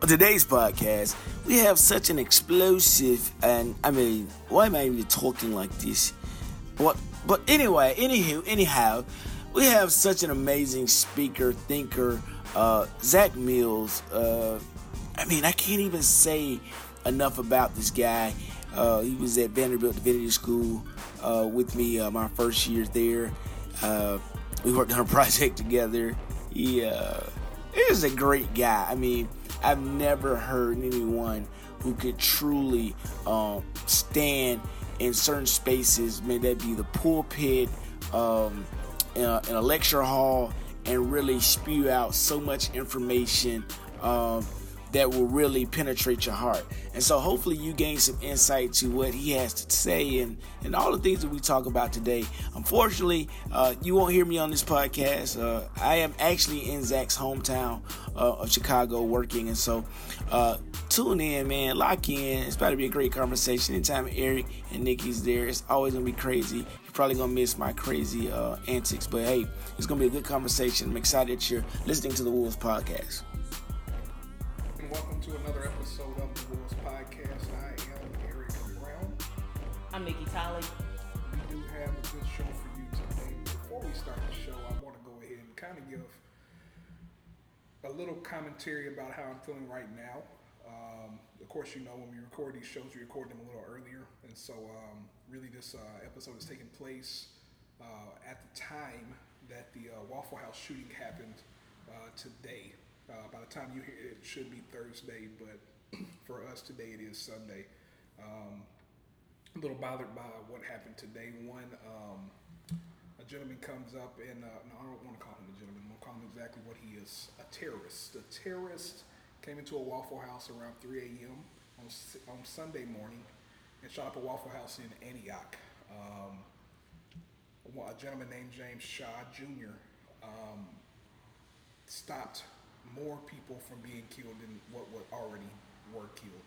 On today's podcast, we have such an explosive and, why am I even talking like this? Anyhow, we have such an amazing speaker, thinker, Zach Mills. I can't even say enough about this guy. He was at Vanderbilt Divinity School with me my first year there. We worked on a project together. He is a great guy. I've never heard anyone who could truly stand in certain spaces, may that be the pulpit, in a lecture hall, and really spew out so much information that will really penetrate your heart. And so hopefully you gain some insight to what he has to say and all the things that we talk about today. Unfortunately, you won't hear me on this podcast. I am actually in Zach's hometown of Chicago working. And so tune in, man. Lock in. It's about to be a great conversation. Anytime Eric and Nikki's there, it's always going to be crazy. You're probably going to miss my crazy antics. But hey, it's going to be a good conversation. I'm excited that you're listening to the Wolves Podcast. Welcome to another episode of the Wolves Podcast. I am Erica Brown. I'm Nikki Talley. We do have a good show for you today. Before we start the show, I want to go ahead and kind of give a little commentary about how I'm feeling right now. Of course, you know, when we record these shows, we record them a little earlier. And so really this episode is taking place at the time that the Waffle House shooting happened today. By the time you hear it, it should be Thursday, but for us today, it is Sunday. A little bothered by what happened today. One, a gentleman comes up and, I don't want to call him a gentleman. I'm going to call him exactly what he is, a terrorist. A terrorist came into a Waffle House around 3 a.m. on Sunday morning and shot up a Waffle House in Antioch. A gentleman named James Shaw Jr. Stopped more people from being killed than what already were killed.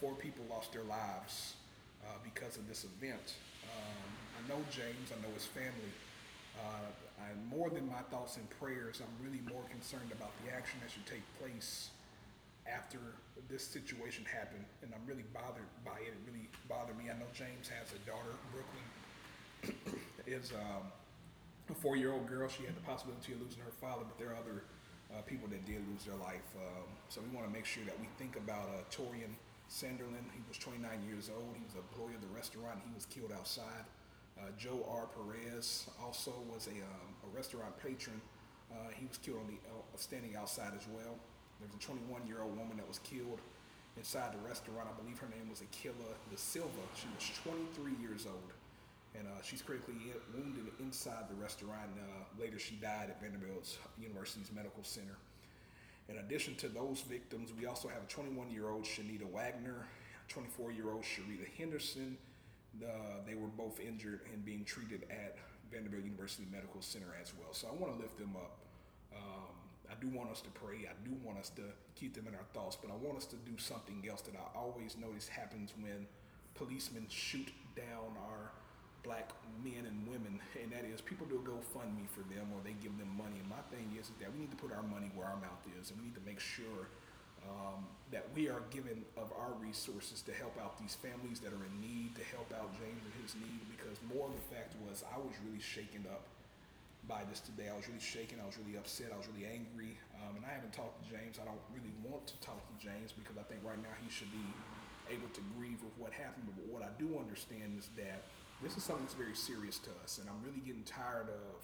4 people lost their lives because of this event. I know James, I know his family. I'm more than my thoughts and prayers, I'm really more concerned about the action that should take place after this situation happened, and I'm really bothered by it. It really bothered me. I know James has a daughter, Brooklyn, is a 4-year-old girl. She had the possibility of losing her father, but there are other people that did lose their life. So we want to make sure that we think about Taurean Sanderlin. He was 29 years old. He was an employee of the restaurant. He was killed outside. Joe R. Perez also was a restaurant patron. He was killed on the standing outside as well. There was a 21-year-old woman that was killed inside the restaurant. I believe her name was Akilah DaSilva. She was 23 years old. And she's critically wounded inside the restaurant. Later, she died at Vanderbilt University's Medical Center. In addition to those victims, we also have a 21-year-old Shanita Wagner, 24-year-old Sharita Henderson. They were both injured and being treated at Vanderbilt University Medical Center as well. So I want to lift them up. I do want us to pray. I do want us to keep them in our thoughts. But I want us to do something else that I always notice happens when policemen shoot down our Black men and women, and that is people do a GoFundMe for them or they give them money. And my thing is that we need to put our money where our mouth is, and we need to make sure that we are giving of our resources to help out these families that are in need, to help out James and his need, because more of the fact was I was really shaken up by this today. I was really shaken. I was really upset. I was really angry. And I haven't talked to James. I don't really want to talk to James because I think right now he should be able to grieve with what happened. But what I do understand is that this is something that's very serious to us, and I'm really getting tired of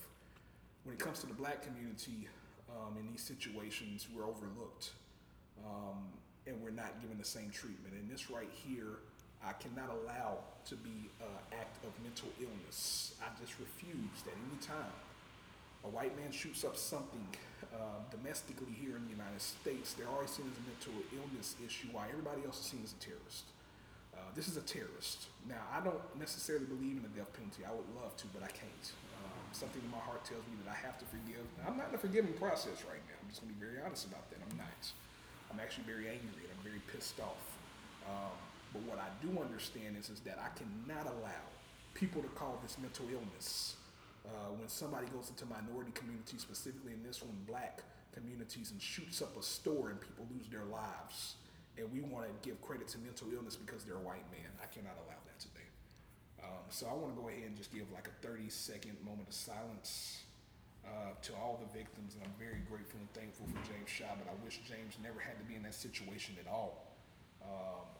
when it comes to the Black community in these situations, we're overlooked and we're not given the same treatment. And this right here, I cannot allow to be an act of mental illness. I just refuse that any time a white man shoots up something domestically here in the United States, they're always seen as a mental illness issue while everybody else is seen as a terrorist. This is a terrorist. Now, I don't necessarily believe in the death penalty. I would love to, but I can't. Something in my heart tells me that I have to forgive. Now, I'm not in a forgiving process right now. I'm just going to be very honest about that. I'm not. I'm actually very angry and I'm very pissed off. But what I do understand is that I cannot allow people to call this mental illness. When somebody goes into minority communities, specifically in this one, Black, communities and shoots up a store and people lose their lives. And we want to give credit to mental illness because they're a white man. I cannot allow that today. So I want to go ahead and just give like a 30-second moment of silence to all the victims. And I'm very grateful and thankful for James Shaw, but I wish James never had to be in that situation at all.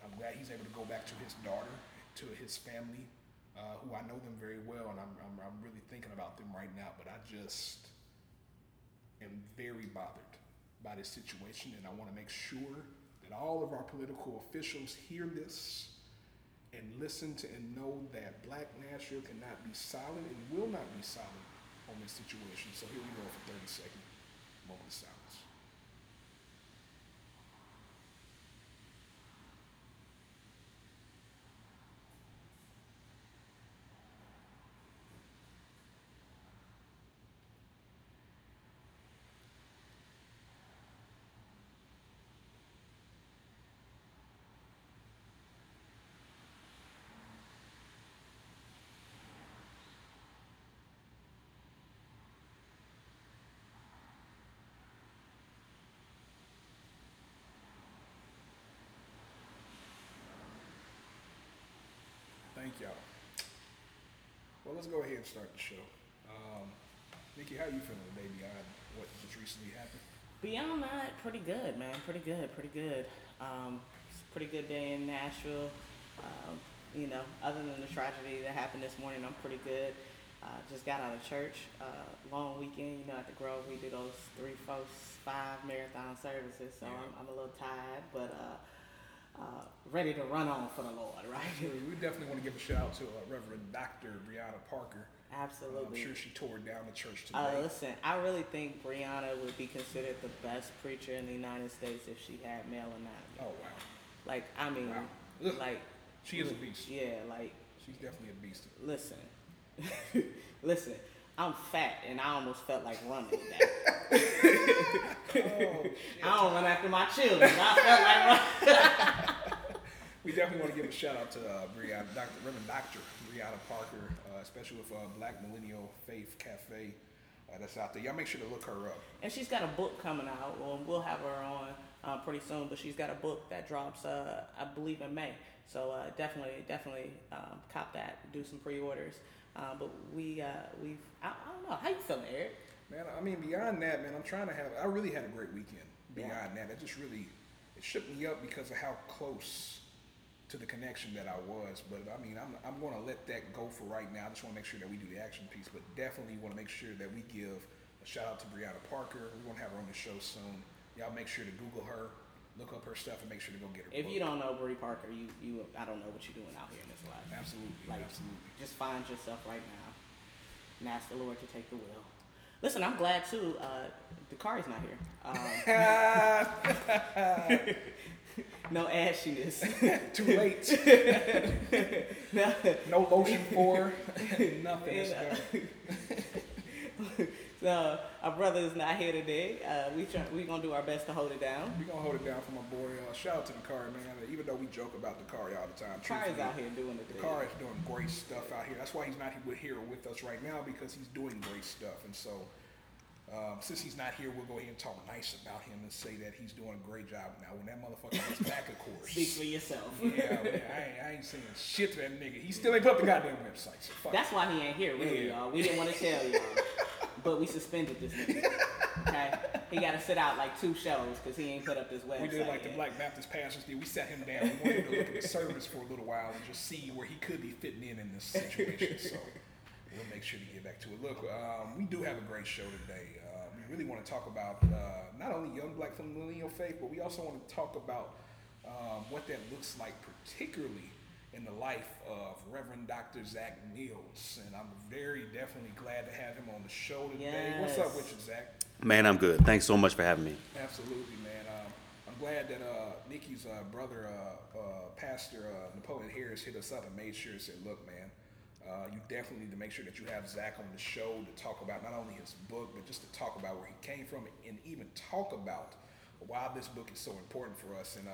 I'm glad he's able to go back to his daughter, to his family, who I know them very well, and I'm really thinking about them right now. But I just am very bothered by this situation, and I want to make sure that all of our political officials hear this and listen to and know that Black Nashville cannot be silent and will not be silent on this situation. So here we go for 30-second moment of silence. Thank y'all. Well, let's go ahead and start the show. Nikki, how you feeling today beyond what just recently happened? Beyond that, pretty good, man. Pretty good. It's a pretty good day in Nashville. You know, other than the tragedy that happened this morning, I'm pretty good. Just got out of church. Long weekend, you know, at the Grove, we do those 3, 4, 5 marathon services, so yeah. I'm a little tired, but... ready to run on for the Lord, right? We definitely want to give a shout out to Reverend Dr. Brianna Parker. Absolutely. I'm sure she tore down the church today. Listen, I really think Brianna would be considered the best preacher in the United States if she had male anatomy. Oh, wow. Like, I mean, wow. Like... She is a beast. Yeah, like... She's definitely a beast. Listen, I'm fat and I almost felt like running that. I don't run after my children. I felt like running. We definitely want to give a shout out to Reverend Dr. Brianna Parker, especially with Black Millennial Faith Cafe that's out there. Y'all make sure to look her up. And she's got a book coming out. We'll have her on pretty soon, but she's got a book that drops, I believe, in May. So definitely cop that. Do some pre-orders. But I don't know. How you feeling, Eric? Man, I mean, beyond that, man, I really had a great weekend beyond that. It just really, it shook me up because of how close to the connection that I was. But, I mean, I'm going to let that go for right now. I just want to make sure that we do the action piece. But definitely want to make sure that we give a shout-out to Brianna Parker. We're going to have her on the show soon. Y'all make sure to Google her. Look up her stuff and make sure to go get her. If book. You don't know Bree Parker, you I don't know what you're doing out here in this life. Absolutely, Just find yourself right now, and ask the Lord to take the will. Listen, I'm glad too. Dakari's not here. No ashiness. Too late. No lotion for nothing. So our brother is not here today. We gonna do our best to hold it down. We gonna hold it down for my boy. Shout out to Dakari, man. Even though we joke about Dakari all the time, Dakari's out here doing it. Dakari's doing great stuff out here. That's why he's not here with us right now, because he's doing great stuff. And so, since he's not here, we'll go ahead and talk nice about him and say that he's doing a great job. Now, when that motherfucker gets back, of course. Speak for yourself. Yeah, man, I ain't saying shit to that nigga. He still ain't put up the goddamn website. So fuck. That's why he ain't here, really, y'all. We didn't want to tell y'all. But we suspended this nigga, okay? He got to sit out like 2 shows because he ain't put up his website. We did like the Black Baptist pastors did. We sat him down. We wanted to look at the service for a little while and just see where he could be fitting in this situation. So we'll make sure to get back to it. Look, we do have a great show today. We really want to talk about not only young Black from millennial faith, but we also want to talk about what that looks like, particularly in the life of Reverend Dr. Zach Mills. And I'm very definitely glad to have him on the show today. Yes. What's up with you, Zach? Man, I'm good. Thanks so much for having me. Absolutely, man. I'm glad that Nikki's brother, Pastor Napoleon Harris, hit us up and made sure and said, look, man, you definitely need to make sure that you have Zach on the show to talk about not only his book, but just to talk about where he came from and even talk about why this book is so important for us. And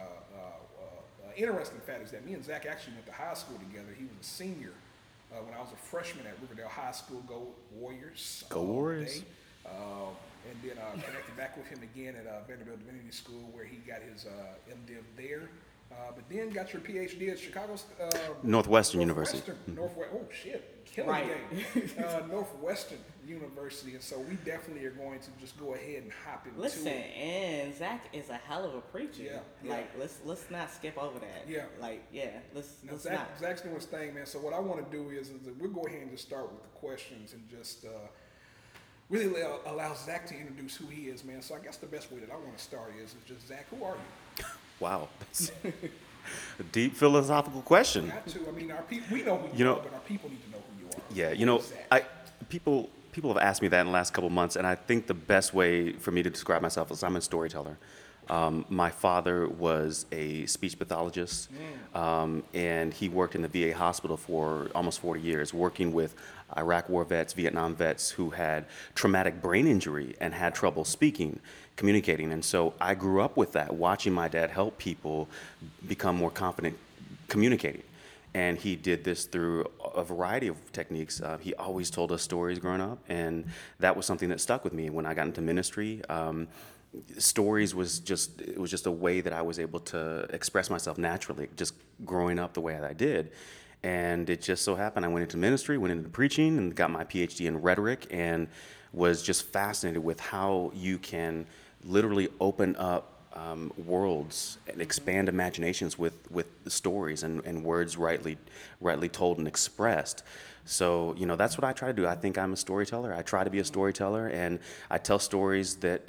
interesting fact is that me and Zach actually went to high school together. He was a senior when I was a freshman at Riverdale High School. Go Warriors! Go Warriors! and then connected back with him again at Vanderbilt Divinity School, where he got his MDiv there. But then got your PhD at Chicago's Northwestern University. Northwestern University, and so we definitely are going to just go ahead and hop into it. And Zach is a hell of a preacher. Yeah. Like let's not skip over that. Yeah. Zach's doing his thing, man. So what I want to do is that we'll go ahead and just start with the questions and just really allow Zach to introduce who he is, man. So I guess the best way that I want to start is just, Zach, who are you? Wow, a deep philosophical question. We know who you are, but our people need to know who you are. Yeah, people have asked me that in the last couple of months, and I think the best way for me to describe myself is I'm a storyteller. My father was a speech pathologist, and he worked in the VA hospital for almost 40 years, working with Iraq War vets, Vietnam vets who had traumatic brain injury and had trouble speaking, communicating. And so I grew up with that, watching my dad help people become more confident communicating. And he did this through a variety of techniques. He always told us stories growing up, and that was something that stuck with me. When I got into ministry, stories was just a way that I was able to express myself naturally, just growing up the way that I did. And it just so happened I went into ministry, went into preaching, and got my PhD in rhetoric, and was just fascinated with how you can literally open up worlds and expand imaginations with stories and words rightly told and expressed. So, that's what I try to do. I think I'm a storyteller. I try to be a storyteller, and I tell stories that,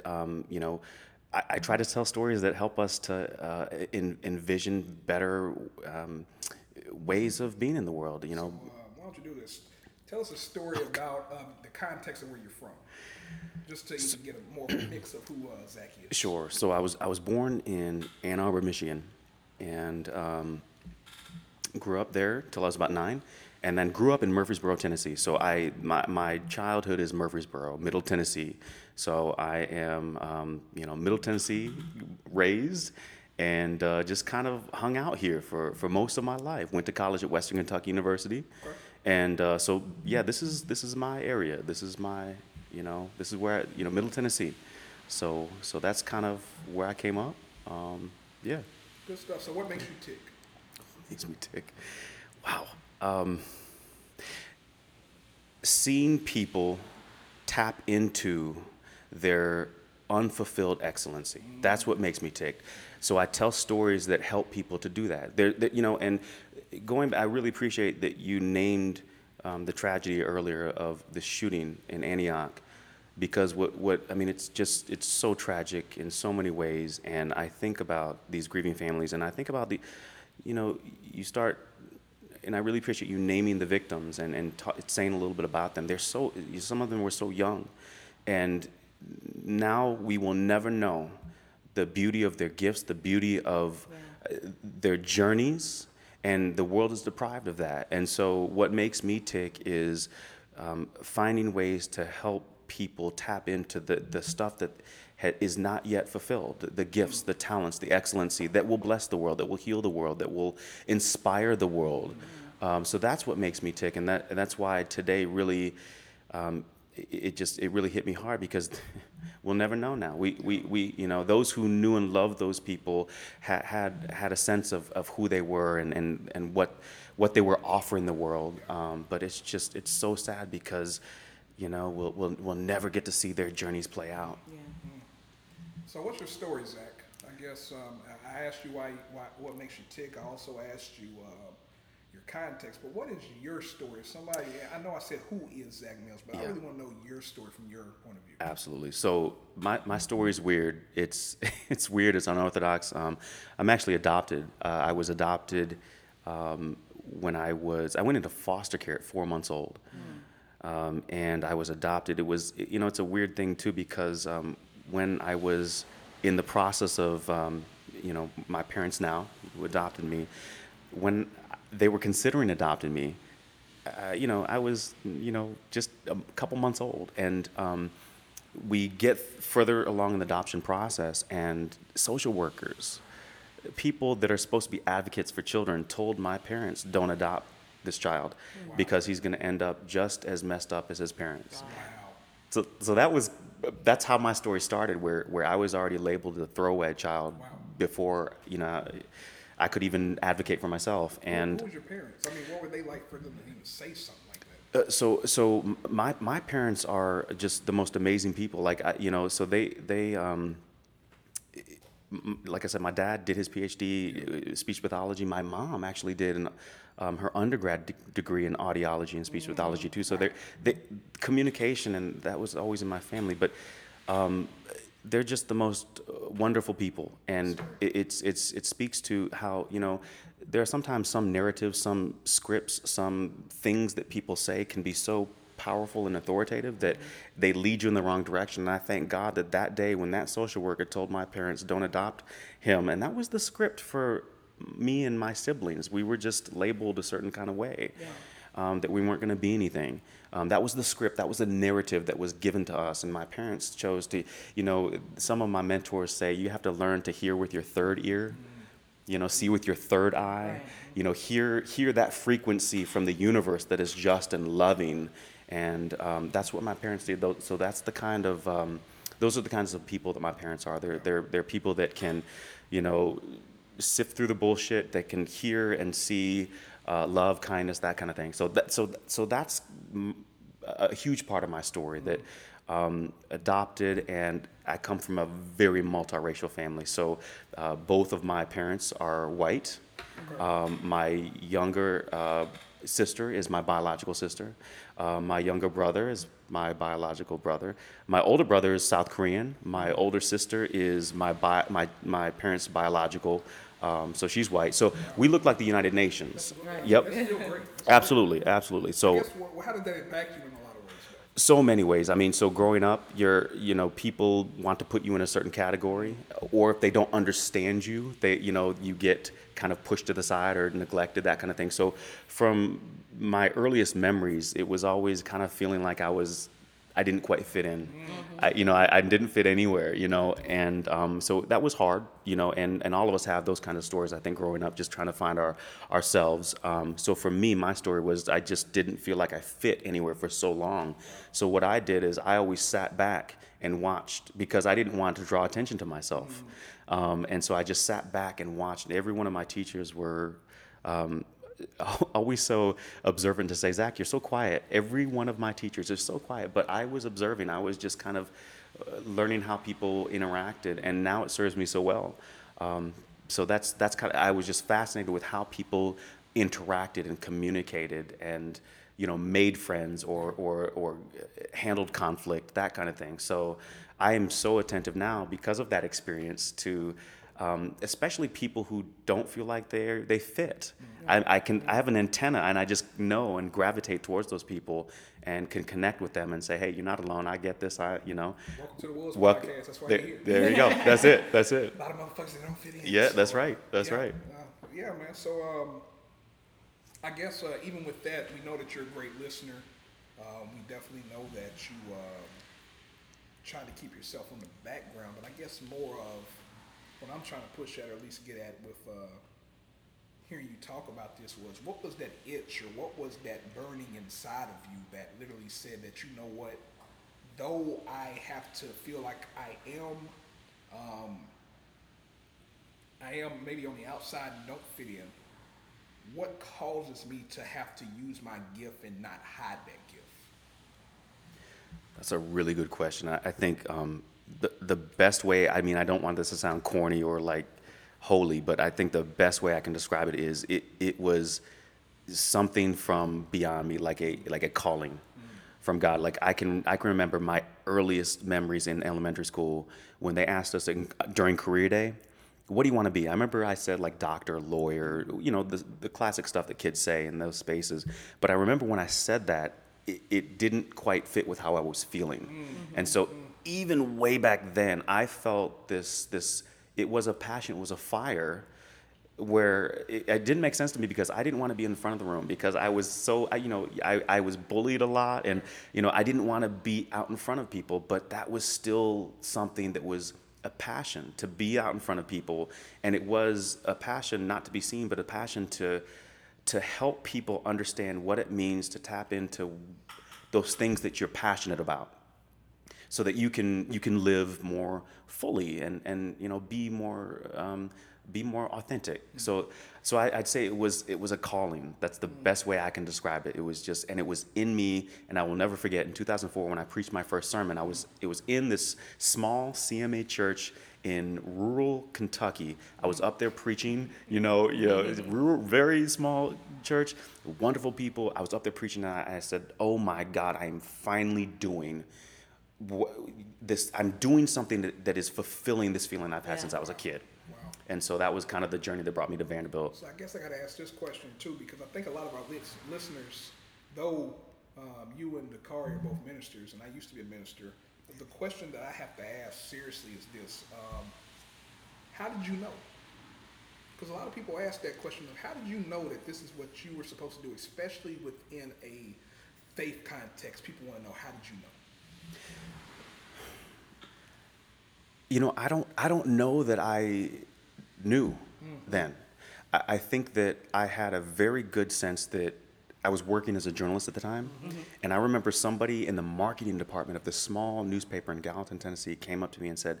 I try to tell stories that help us to envision better ways of being in the world, So, why don't you do this? Tell us a story about the context of where you're from, just so you can get a more mix of who Zach is. Sure. So I was born in Ann Arbor, Michigan, and grew up there till I was about 9. And then grew up in Murfreesboro, Tennessee. So my childhood is Murfreesboro, Middle Tennessee. So I am, Middle Tennessee raised, and just kind of hung out here for most of my life. Went to college at Western Kentucky University, and this is my area. This is my, this is where Middle Tennessee. So that's kind of where I came up. Yeah. Good stuff. So what makes you tick? What makes me tick? Wow. Seeing people tap into their unfulfilled excellency. That's what makes me tick. So I tell stories that help people to do that. I really appreciate that you named the tragedy earlier of the shooting in Antioch, because it's so tragic in so many ways. And I think about these grieving families, and I think about and I really appreciate you naming the victims and saying a little bit about them. Some of them were so young, and now we will never know the beauty of their gifts, the beauty of their journeys, and the world is deprived of that. And so what makes me tick is finding ways to help people tap into the stuff that is not yet fulfilled, the gifts, the talents, the excellency that will bless the world, that will heal the world, that will inspire the world. So that's what makes me tick, and that's why today really, it really hit me hard, because we'll never know now. We those who knew and loved those people had a sense of who they were and what they were offering the world. But it's so sad, because we'll never get to see their journeys play out. Yeah. So what's your story, Zach? I guess I asked you why what makes you tick. I also asked you your context, but what is your story? I know I said who is Zach Mills, but yeah. I really want to know your story from your point of view. Absolutely. So my story is weird. It's weird. It's unorthodox. I'm actually adopted. I was adopted when I went into foster care at 4 months old, and I was adopted. It was it's a weird thing too, because when I was in the process of, my parents now who adopted me, when they were considering adopting me, I was, just a couple months old. And we get further along in the adoption process, and social workers, people that are supposed to be advocates for children, told my parents, don't adopt this child, because he's going to end up just as messed up as his parents. Wow. So that's how my story started, where I was already labeled a throwaway child. Wow. Before, I could even advocate for myself. And who was your parents? I mean, what were they like for them to even say something like that? So my parents are just the most amazing people. Like, so they like I said, my dad did his PhD, speech pathology. My mom actually did her undergrad degree in audiology and speech pathology too. So they communication, and that was always in my family. But they're just the most wonderful people, and it speaks to how there are sometimes some narratives, some scripts, some things that people say can be so powerful and authoritative that they lead you in the wrong direction. And I thank God that day when that social worker told my parents, "Don't adopt him," and that was the script for me and my siblings. We were just labeled a certain kind of way, that we weren't going to be anything. That was the script. That was the narrative that was given to us. And my parents chose to, some of my mentors say you have to learn to hear with your third ear, see with your third eye, right. Hear that frequency from the universe that is just and loving. And that's what my parents did. So that's the kind of, those are the kinds of people that my parents are. They're people that can, sift through the bullshit, that can hear and see love, kindness, that kind of thing. So that's a huge part of my story, that adopted, and I come from a very multiracial family. So both of my parents are white. My younger sister is my biological sister. My younger brother is my biological brother. My older brother is South Korean. My older sister is my parents' biological. So she's white. So we look like the United Nations. Right. Yep. Absolutely. So I guess, how did that impact you in a lot of ways? So many ways. I mean, so growing up, people want to put you in a certain category, or if they don't understand you, you get kind of pushed to the side or neglected, that kind of thing. So from my earliest memories, it was always kind of feeling like I didn't quite fit in. Mm-hmm. I didn't fit anywhere, and so that was hard, and all of us have those kind of stories, I think, growing up, just trying to find ourselves. So for me, my story was I just didn't feel like I fit anywhere for so long. So what I did is I always sat back and watched, because I didn't want to draw attention to myself. Mm-hmm. And so I just sat back and watched. Every one of my teachers were always so observant to say, "Zach, you're so quiet." Every one of my teachers is so quiet, but I was observing. I was just kind of learning how people interacted, and now it serves me so well. So that's kind of, I was just fascinated with how people interacted and communicated, and made friends or handled conflict, that kind of thing. So I am so attentive now because of that experience to. Especially people who don't feel like they fit. Mm-hmm. I have an antenna, and I just know and gravitate towards those people and can connect with them and say, "Hey, you're not alone. I get this. Welcome to the Wolves Podcast. That's why you're here. There you go. That's it. A lot of motherfuckers that don't fit in. Yeah, that's right. Yeah, man. So I guess even with that, we know that you're a great listener. We definitely know that you try to keep yourself in the background, but I guess more of what I'm trying to push at, or at least get at with hearing you talk about this, was what was that itch, or what was that burning inside of you that literally said that, you know what, though I have to feel like I am maybe on the outside and don't fit in, what causes me to have to use my gift and not hide that gift? That's a really good question. I think the best way, I mean, I don't want this to sound corny or like holy, but I think the best way I can describe it is it was something from beyond me, like a calling from God. Like I can remember my earliest memories in elementary school when they asked us during career day, "What do you want to be?" I remember I said like doctor, lawyer, the classic stuff that kids say in those spaces. But I remember when I said that, it didn't quite fit with how I was feeling. Mm-hmm. And so even way back then, I felt this, it was a passion, it was a fire, where it didn't make sense to me, because I didn't want to be in front of the room, because I was so, I was bullied a lot, and, I didn't want to be out in front of people, but that was still something that was a passion, to be out in front of people, and it was a passion not to be seen, but a passion to help people understand what it means to tap into those things that you're passionate about. so that you can live more fully and you know, be more authentic. So I'd say it was a calling. That's the best way I can describe it. It was just, and it was in me, and I will never forget. In 2004, when I preached my first sermon, it was in this small CMA church in rural Kentucky. I was up there preaching, rural, very small church, wonderful people. I was up there preaching, and I said, "Oh my God, I am finally doing this. I'm doing something that is fulfilling this feeling I've had since I was a kid." And so that was kind of the journey that brought me to Vanderbilt. So I guess I got to ask this question too, because I think a lot of our listeners, though you and Dakari are both ministers, and I used to be a minister, the question that I have to ask seriously is this: how did you know? Because a lot of people ask that question of how did you know that this is what you were supposed to do, especially within a faith context. People want to know, how did you know? You know, I don't know that I knew then. I think that I had a very good sense that I was working as a journalist at the time. Mm-hmm. And I remember somebody in the marketing department of this small newspaper in Gallatin, Tennessee came up to me and said,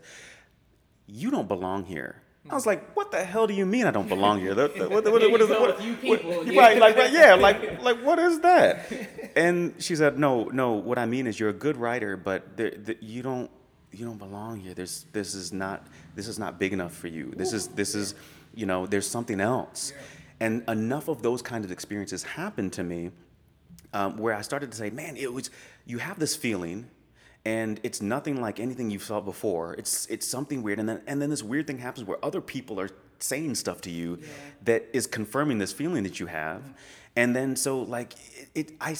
"You don't belong here." I was like, "What the hell do you mean I don't belong here? What is that? Yeah, like what is that?" And she said, No, what I mean is you're a good writer, but you don't belong here. This is not big enough for you. This is you know, there's something else." Yeah. And enough of those kinds of experiences happened to me where I started to say, "Man, you have this feeling, and it's nothing like anything you've felt before. It's something weird." And then this weird thing happens where other people are saying stuff to you that is confirming this feeling that you have. Mm-hmm. And then so like I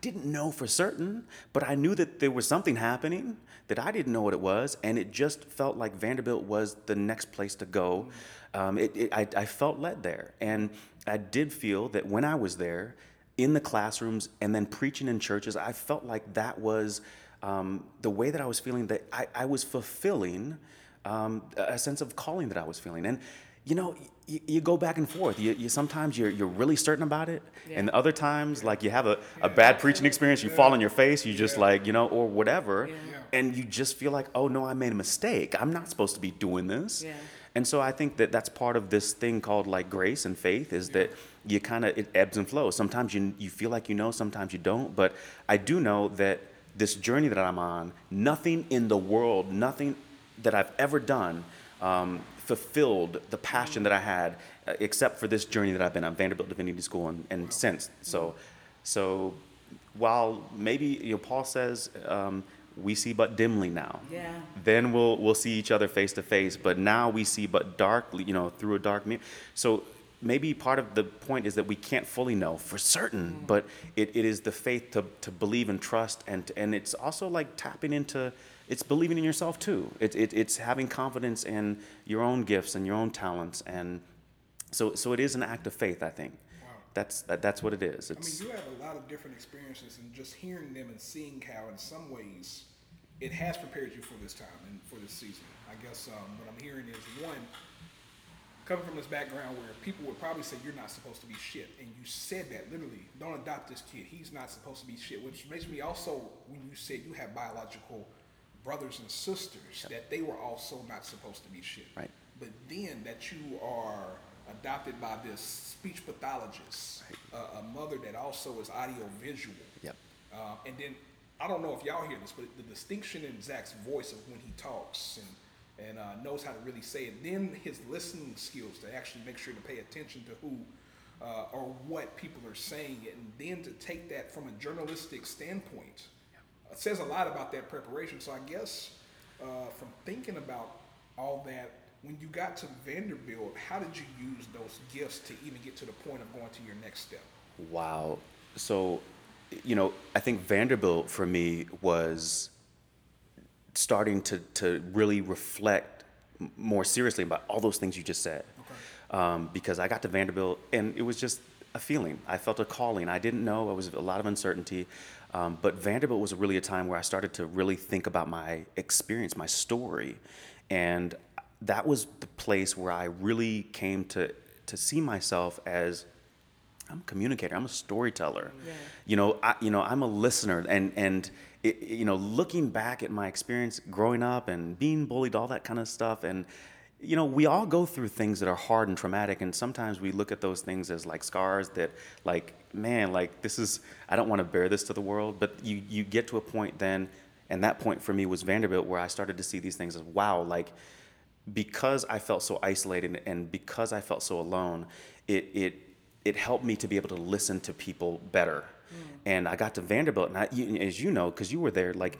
didn't know for certain, but I knew that there was something happening that I didn't know what it was, and it just felt like Vanderbilt was the next place to go. I felt led there, and I did feel that when I was there, in the classrooms and then preaching in churches, I felt like that was the way that I was feeling, that I was fulfilling a sense of calling that I was feeling. And you know, you go back and forth. You sometimes you're really certain about it, and other times like you have a bad preaching experience, you fall on your face, you just like, you know, or whatever, and you just feel like, "Oh no, I made a mistake. I'm not supposed to be doing this." Yeah. And so I think that's part of this thing called like grace and faith, is that you kind of, it ebbs and flows. Sometimes you feel like you know, sometimes you don't. But I do know that this journey that I'm on, nothing in the world, nothing that I've ever done fulfilled the passion that I had, except for this journey that I've been on, Vanderbilt Divinity School, and since. So while maybe, you know, Paul says we see but dimly now. Yeah. Then we'll see each other face to face, but now we see but darkly, you know, through a dark mirror. So maybe part of the point is that we can't fully know for certain, but it is the faith to believe and trust, and it's also like tapping into. It's believing in yourself too. It's having confidence in your own gifts and your own talents, and so it is an act of faith, I think. Wow. That's what it is. I mean, you have a lot of different experiences, and just hearing them and seeing how, in some ways, it has prepared you for this time and for this season. I guess what I'm hearing is, one, coming from this background where people would probably say you're not supposed to be shit, and you said that literally. Don't adopt this kid. He's not supposed to be shit. Which makes me also, when you said you have biological brothers and sisters, that they were also not supposed to be shit. Right. But then that you are adopted by this speech pathologist, a mother that also is audio-visual. Yep. And then, I don't know if y'all hear this, but the distinction in Zach's voice of when he talks and knows how to really say it, then his listening skills to actually make sure to pay attention to who or what people are saying, and then to take that from a journalistic standpoint, it says a lot about that preparation. So I guess from thinking about all that, when you got to Vanderbilt, how did you use those gifts to even get to the point of going to your next step? Wow. So, you know, I think Vanderbilt for me was starting to really reflect more seriously about all those things you just said. Okay. Because I got to Vanderbilt and it was just a feeling. I felt a calling. I didn't know. It was a lot of uncertainty. But Vanderbilt was really a time where I started to really think about my experience, my story. And that was the place where I really came to see myself as, I'm a communicator, I'm a storyteller. Yeah. You know, I'm a listener. And looking back at my experience growing up and being bullied, all that kind of stuff. And, you know, we all go through things that are hard and traumatic. And sometimes we look at those things as like scars that like, man, like this is, I don't want to bear this to the world. But you get to a point then, and that point for me was Vanderbilt, where I started to see these things as, wow, like, because I felt so isolated and because I felt so alone, it helped me to be able to listen to people better. Mm. And I got to Vanderbilt, and as you know, because you were there, like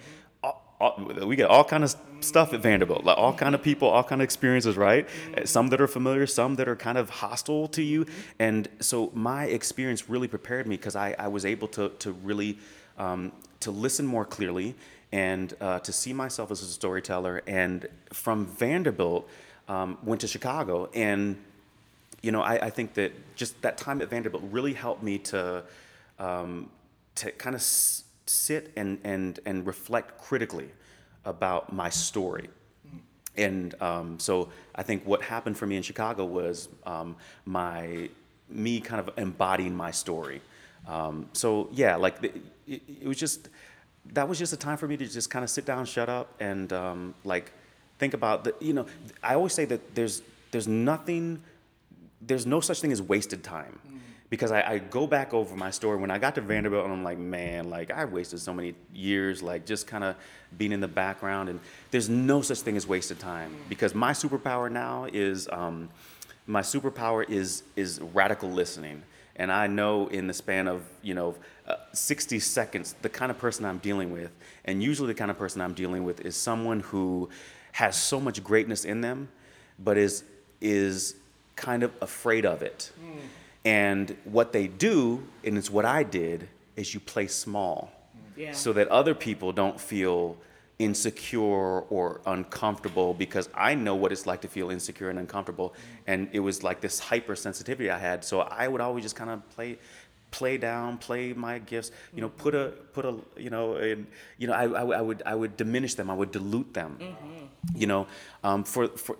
we get all kind of stuff at Vanderbilt, like all kind of people, all kind of experiences, right? Mm. Some that are familiar, some that are kind of hostile to you. And so my experience really prepared me, because I was able to really to listen more clearly and to see myself as a storyteller. And from Vanderbilt, went to Chicago. And, you know, I think that just that time at Vanderbilt really helped me to kind of sit and reflect critically about my story. And so I think what happened for me in Chicago was me kind of embodying my story. So yeah, like it was just, that was just a time for me to just kind of sit down, shut up, and like think about the, you know, I always say that there's no such thing as wasted time. Mm-hmm. Because I go back over my story when I got to Vanderbilt, and I'm like, man, like I wasted so many years, like just kind of being in the background. And there's no such thing as wasted time, because my superpower now is radical listening. And I know in the span of 60 seconds the kind of person I'm dealing with, and usually the kind of person I'm dealing with is someone who has so much greatness in them, but is kind of afraid of it. Mm. And what they do, and it's what I did, is you play small, so that other people don't feel insecure or uncomfortable, because I know what it's like to feel insecure and uncomfortable. And it was like this hypersensitivity I had. So I would always just kind of play my gifts, I would diminish them. I would dilute them,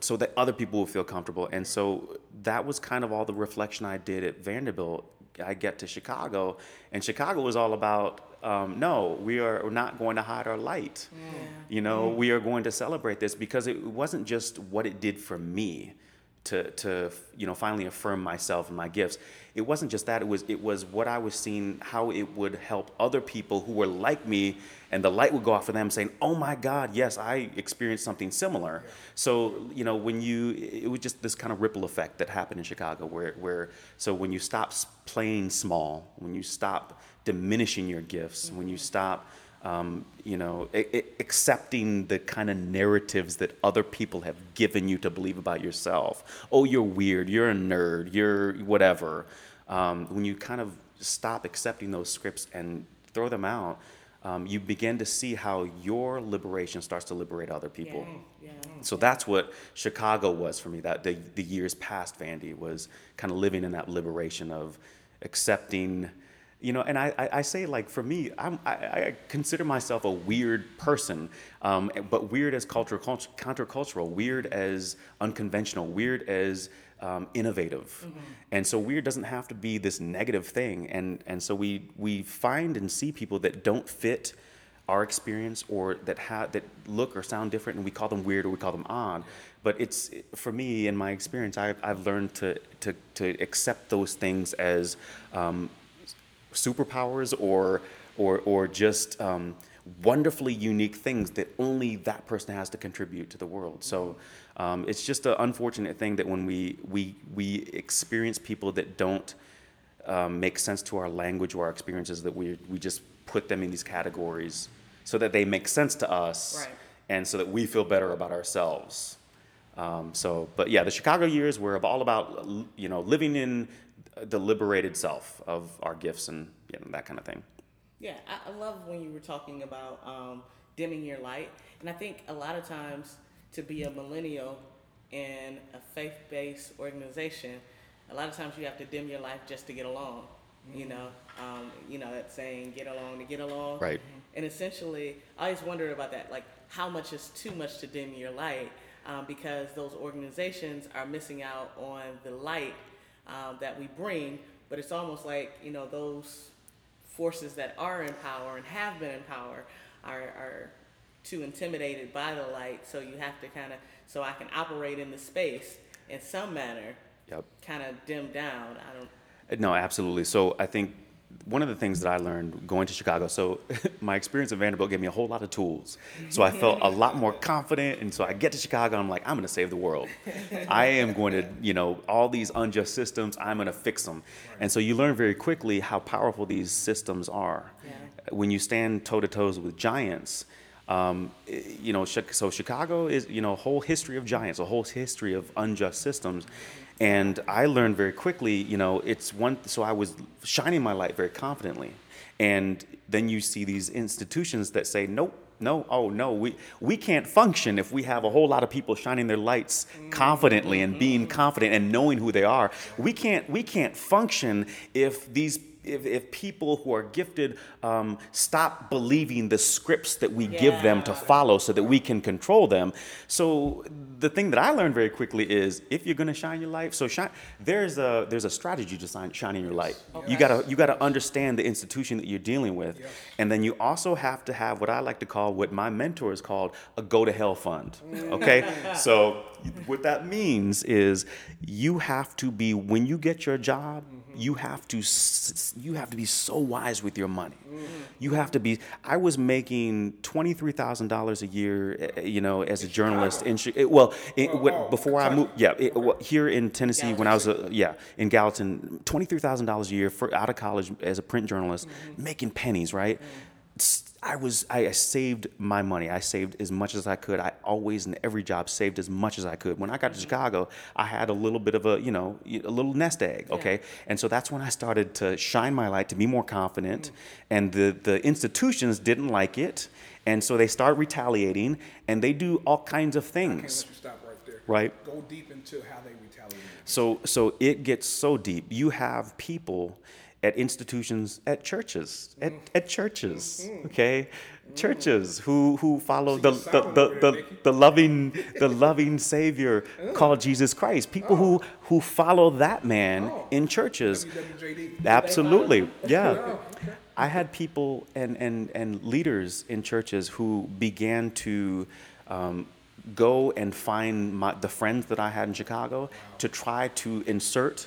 so that other people would feel comfortable. And so that was kind of all the reflection I did at Vanderbilt. I get to Chicago, and Chicago was all about, no, we're not going to hide our light. Yeah. We are going to celebrate this, because it wasn't just what it did for me to finally affirm myself and my gifts. It wasn't just that, it was what I was seeing, how it would help other people who were like me, and the light would go off for them saying, oh my God, yes, I experienced something similar. Yeah. So, it was just this kind of ripple effect that happened in Chicago so when you stop playing small, when you stop diminishing your gifts, when you stop, accepting the kind of narratives that other people have given you to believe about yourself. Oh, you're weird, you're a nerd, you're whatever. When you kind of stop accepting those scripts and throw them out, you begin to see how your liberation starts to liberate other people. Yeah. Yeah. So that's what Chicago was for me, that the years past Vandy was kind of living in that liberation of accepting. And I say, like, for me, I consider myself a weird person, but weird as countercultural, weird as unconventional, weird as innovative. Mm-hmm. And so weird doesn't have to be this negative thing. And so we find and see people that don't fit our experience, or that look or sound different, and we call them weird or we call them odd. But it's, for me, in my experience, I've learned to accept those things as superpowers or just wonderfully unique things that only that person has to contribute to the world. So it's just an unfortunate thing that when we experience people that don't make sense to our language or our experiences, that we just put them in these categories so that they make sense to us, right, and so that we feel better about ourselves. The Chicago years were all about, living in the liberated self of our gifts and that kind of thing. Yeah, I love when you were talking about dimming your light. And I think a lot of times to be a millennial in a faith-based organization, a lot of times you have to dim your light just to get along. Mm-hmm. That saying, get along to get along. Right. And essentially, I always wondered about that, like how much is too much to dim your light, because those organizations are missing out on the light that we bring. But it's almost like, those forces that are in power and have been in power are too intimidated by the light, so you have to kind of, so I can operate in the space in some manner, kind of dim down. No, absolutely. So I think one of the things that I learned going to Chicago, so my experience at Vanderbilt gave me a whole lot of tools. So I felt a lot more confident. And so I get to Chicago, I'm like, I'm going to save the world. I am going to, you know, all these unjust systems, I'm going to fix them. And so you learn very quickly how powerful these systems are. Yeah. When you stand toe-to-toe with giants, you know, so Chicago is, you know, a whole history of giants, a whole history of unjust systems. And I learned very quickly, you know, it's one, so I was shining my light very confidently. And then you see these institutions that say, nope, no, oh no, we can't function if we have a whole lot of people shining their lights confidently and being confident and knowing who they are. We can't function if if people who are gifted stop believing the scripts that we give them to follow so that we can control them. So the thing that I learned very quickly is if you're going to shine your light, there's a strategy to shining your light. Okay. You gotta understand the institution that you're dealing with. Yep. And then you also have to have what I like to call, what my mentors called, a go to hell fund. Okay? So what that means is you have to be, when you get your job, you have to be so wise with your money. You have to be. I was making $23,000 a year, you know, as a journalist in before I moved. Here in Tennessee, Gallatin, when I was in Gallatin, $23,000 a year out of college as a print journalist, making pennies, right? I saved my money. I saved as much as I could. I always, in every job, saved as much as I could. When I got to Chicago, I had a little bit of a little nest egg, okay? Yeah. And so that's when I started to shine my light, to be more confident. And the institutions didn't like it. And so they start retaliating, and they do all kinds of things. I can't let you stop right there. Right. Go deep into how they retaliate. So it gets so deep. You have people at institutions, at churches, at churches, okay? Churches who follow the loving Savior called Jesus Christ. People who follow that man in churches. WWJD. Absolutely, yeah. I had people and leaders in churches who began to go and find the friends that I had in Chicago to try to insert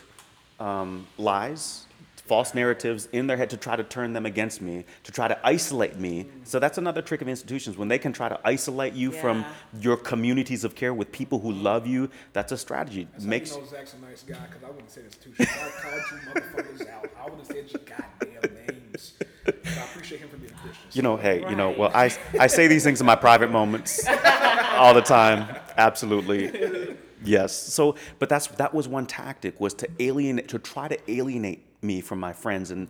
lies, false narratives in their head to try to turn them against me, to try to isolate me. So that's another trick of institutions. When they can try to isolate you from your communities of care with people who love you, that's a strategy. That's how you know Zach's a nice guy, because I wouldn't say this too. I called you motherfuckers out. I wouldn't say your goddamn names. But I appreciate him for being a Christian. You know, hey, you know, well, I say these things in my private moments all the time. Absolutely. Yes. So, but that was one tactic, was to try to alienate me from my friends, and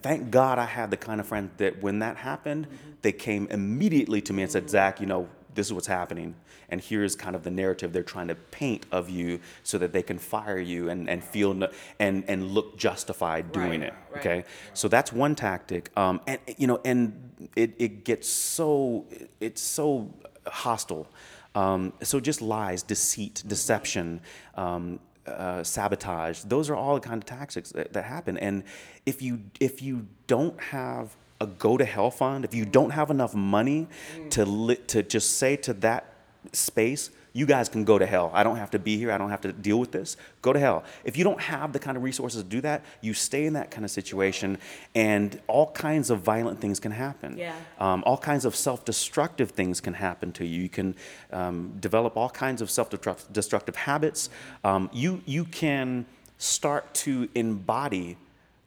thank God I had the kind of friends that when that happened, they came immediately to me and said, Zach, you know, this is what's happening, and here's kind of the narrative they're trying to paint of you so that they can fire you and feel and look justified doing it. Okay, so that's one tactic, and you know, and it gets so, it's so hostile, so just lies, deceit, deception. Sabotage. Those are all the kind of tactics that happen. And if you don't have a go to hell fund, if you don't have enough money to just say to that space, you guys can go to hell. I don't have to be here. I don't have to deal with this. Go to hell. If you don't have the kind of resources to do that, you stay in that kind of situation, and all kinds of violent things can happen. Yeah. All kinds of self-destructive things can happen to you. You can develop all kinds of self-destructive habits. You can start to embody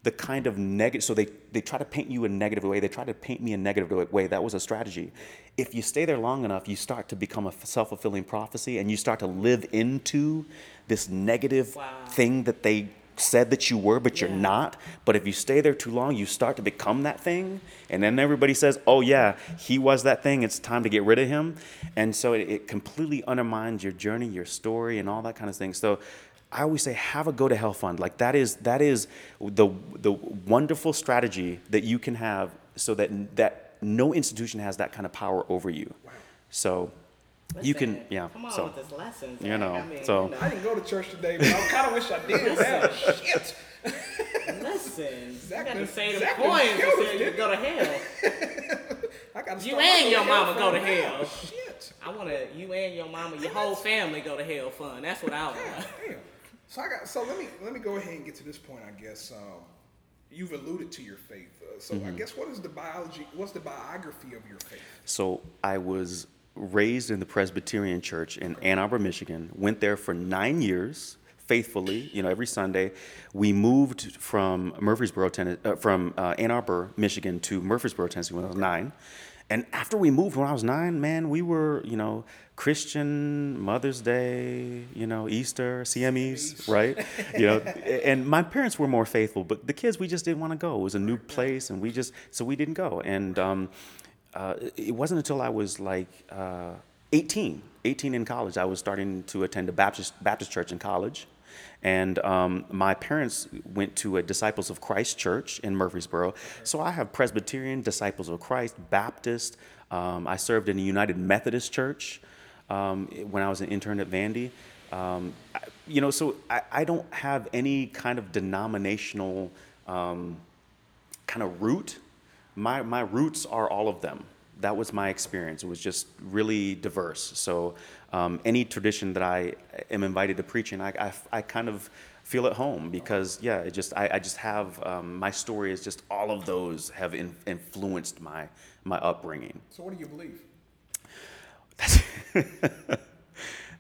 the kind of negative, so they try to paint you a negative way. They try to paint me a negative way. That was a strategy. If you stay there long enough, you start to become a self-fulfilling prophecy, and you start to live into this negative thing that they said that you were, but you're not. But if you stay there too long, you start to become that thing. And then everybody says, oh yeah, he was that thing. It's time to get rid of him. And so it completely undermines your journey, your story, and all that kind of thing. So I always say, have a go to hell fund. Like that is the wonderful strategy that you can have, so that no institution has that kind of power over you. Wow. So listen, you can, come on with this lesson. You know, I didn't go to church today, but I kind of wish I did. Listen, shit. Listen, you got to say the coins to go to hell. I gotta start. You and your mama go to hell. Shit. I wanna you and your mama, your whole family go to hell fun. That's what I want. Damn. So let me go ahead and get to this point, I guess. You've alluded to your faith. I guess what's the biography of your faith? So I was raised in the Presbyterian Church in Ann Arbor, Michigan, went there for 9 years faithfully, every Sunday. We moved from Ann Arbor, Michigan to Murfreesboro, Tennessee when I was 9. And after we moved when I was 9, man, we were, Christian, Mother's Day, Easter, CMEs, right? And my parents were more faithful, but the kids, we just didn't want to go. It was a new place, and so we didn't go. And it wasn't until I was like 18 in college, I was starting to attend a Baptist church in college. And my parents went to a Disciples of Christ church in Murfreesboro. So I have Presbyterian, Disciples of Christ, Baptist. I served in a United Methodist church when I was an intern at Vandy. I don't have any kind of denominational kind of root. My roots are all of them. That was my experience. It was just really diverse. So any tradition that I am invited to preach in, I kind of feel at home because, I just have my story is just all of those have influenced my upbringing. So what do you believe?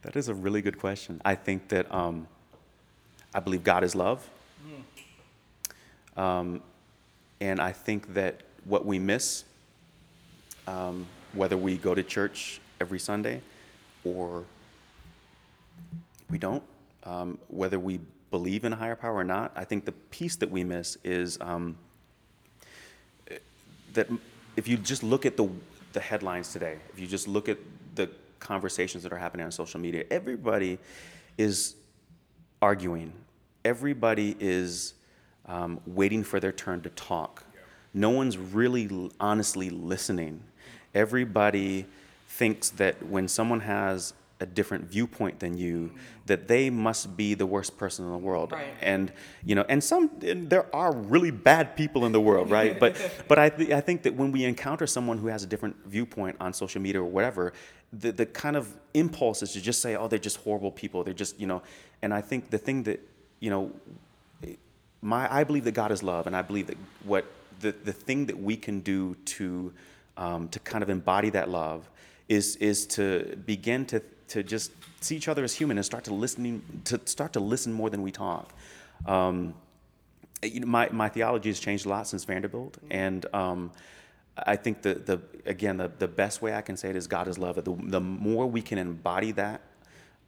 That is a really good question. I think that I believe God is love. Mm. And I think that what we miss, whether we go to church every Sunday or we don't, whether we believe in a higher power or not, I think the piece that we miss is that if you just look at the headlines today, if you just look at the conversations that are happening on social media, everybody is arguing. Everybody is waiting for their turn to talk. No one's really honestly listening. Everybody thinks that when someone has a different viewpoint than you, that they must be the worst person in the world. Right. And there are really bad people in the world, right? But I think that when we encounter someone who has a different viewpoint on social media or whatever, the kind of impulse is to just say, oh, they're just horrible people. They're just, and I think the thing that, I believe that God is love, and I believe that the thing that we can do to kind of embody that love is to begin to just see each other as human and start to listen more than we talk. My theology has changed a lot since Vanderbilt, and I think the best way I can say it is God is love. The more we can embody that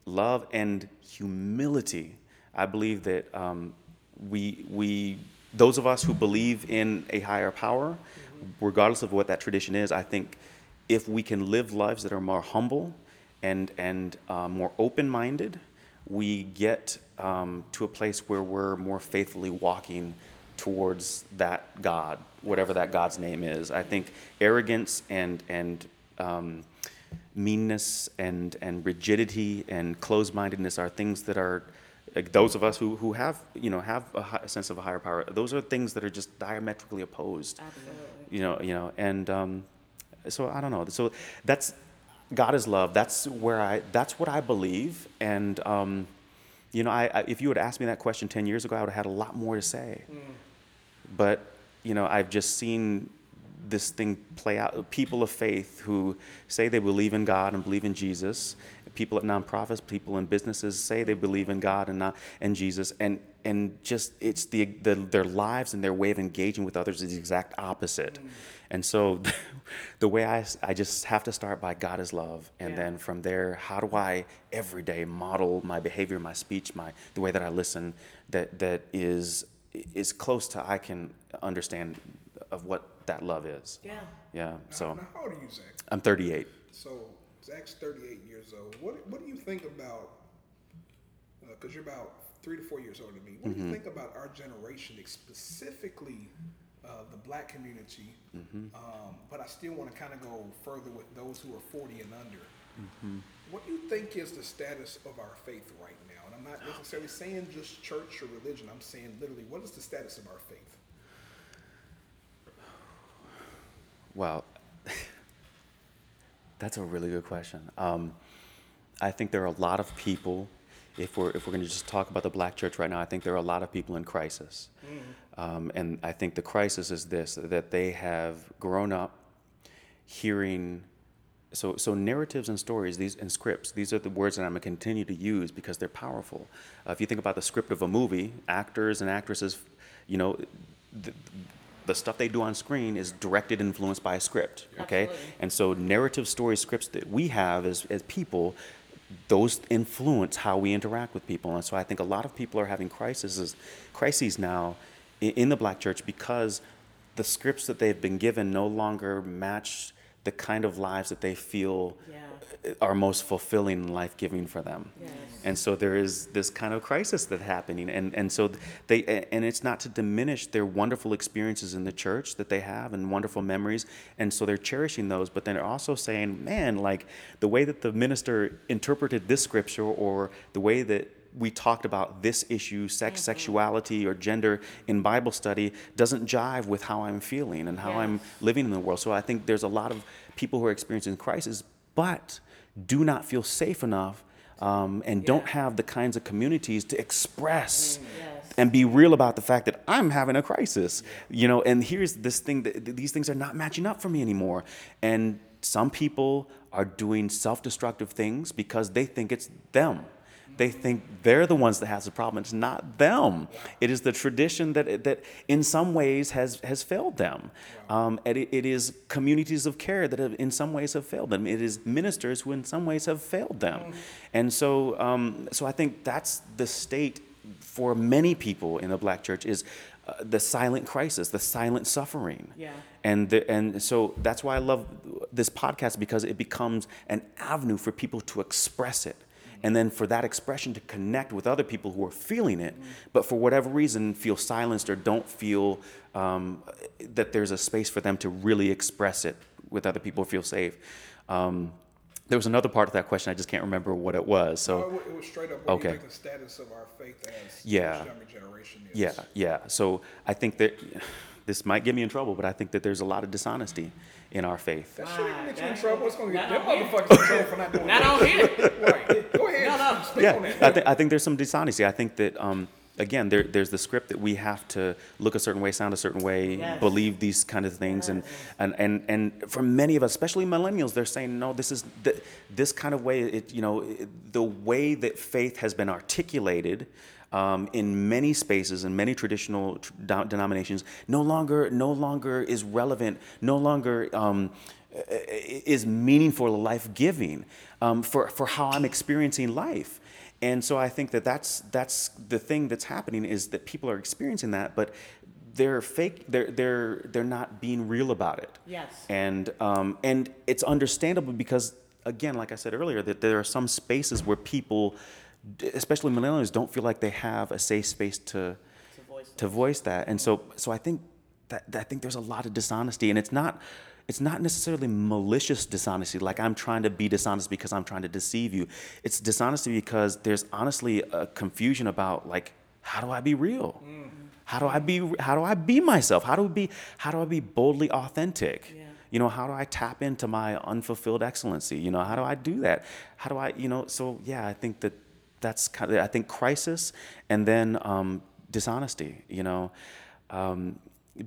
love and humility, I believe that we. Those of us who believe in a higher power, regardless of what that tradition is, I think if we can live lives that are more humble and more open-minded, we get to a place where we're more faithfully walking towards that God, whatever that God's name is. I think arrogance and meanness and rigidity and closed-mindedness are things that are... Like those of us who have a sense of a higher power, those are things that are just diametrically opposed. Absolutely. And so I don't know. So that's God is love. That's what I believe. And I if you had asked me that question 10 years ago, I would have had a lot more to say. Mm. But I've just seen this thing play out. People of faith who say they believe in God and believe in Jesus. People at nonprofits, people in businesses say they believe in God and Jesus, and just it's their lives and their way of engaging with others is the exact opposite. Mm. And so, the way I just have to start by God is love, and then from there, how do I every day model my behavior, my speech, the way that I listen, that is close to I can understand of what that love is. Yeah. Yeah. Now how old are you, Zach? I'm 38. So. Zach's 38 years old. What do you think about, because you're about 3 to 4 years older than me, what do you think about our generation, specifically the black community, but I still want to kind of go further with those who are 40 and under. Mm-hmm. What do you think is the status of our faith right now? And I'm not necessarily saying just church or religion. I'm saying literally, what is the status of our faith? Well, That's a really good question. I think there are a lot of people, if we're going to just talk about the black church right now, I think there are a lot of people in crisis. And I think the crisis is this, that they have grown up hearing, so narratives and stories, these and scripts, these are the words that I'm going to continue to use because they're powerful. If you think about the script of a movie, actors and actresses, you know, the stuff they do on screen is directed, influenced by a script, okay? Absolutely. And so narrative story scripts that we have as people, those influence how we interact with people. And so I think a lot of people are having crises now in the black church because the scripts that they've been given no longer match the kind of lives that they feel are most fulfilling and life-giving for them. Yes. And so there is this kind of crisis that's happening. And so it's not to diminish their wonderful experiences in the church that they have and wonderful memories. And so they're cherishing those, but then they're also saying, man, like the way that the minister interpreted this scripture or the way that we talked about this issue, sex, sexuality, or gender in Bible study doesn't jive with how I'm feeling and how I'm living in the world. So I think there's a lot of people who are experiencing crisis, but do not feel safe enough and don't have the kinds of communities to express and be real about the fact that I'm having a crisis, you know, and here's this thing, that these things are not matching up for me anymore. And some people are doing self-destructive things because they think it's them. They think they're the ones that has the problem. It's not them. It is the tradition that in some ways has failed them. And it is communities of care that have, in some ways have failed them. It is ministers who in some ways have failed them. And so so I think that's the state for many people in the black church is the silent crisis, the silent suffering. And so that's why I love this podcast because it becomes an avenue for people to express it. And then for that expression to connect with other people who are feeling it, but for whatever reason feel silenced or don't feel that there's a space for them to really express it with other people who feel safe. There was another part of that question. I just can't remember what it was. So it was straight up what do you think the status of our faith as this younger generation is? So I think that this might get me in trouble, but I think that there's a lot of dishonesty in our faith. That shouldn't get you in trouble. It's going to get them motherfuckers in trouble for not doing that. Not on here. Right. Go ahead. No. Speak on that. I think there's some dishonesty. I think that, again, there's the script that we have to look a certain way, sound a certain way, believe these kind of things. And for many of us, especially millennials, they're saying, no, this is this kind of way, the way that faith has been articulated in many spaces, in many traditional denominations, no longer is relevant, no longer is meaningful or life-giving for how I'm experiencing life. And so I think that that's the thing that's happening is that people are experiencing that, but they're fake. They're not being real about it. Yes. And it's understandable because, again, like I said earlier, that there are some spaces where people, especially millennials, don't feel like they have a safe space to voice that. And so I think that there's a lot of dishonesty, and it's not necessarily malicious dishonesty, like I'm trying to be dishonest because I'm trying to deceive you. It's dishonesty because there's honestly a confusion about, like, how do I be real? How do I be myself? How do I be boldly authentic? You know, how do I tap into my unfulfilled excellency? You know, how do I do that? How do I, you know, so yeah, I think that's kind of, I think crisis and then dishonesty, you know.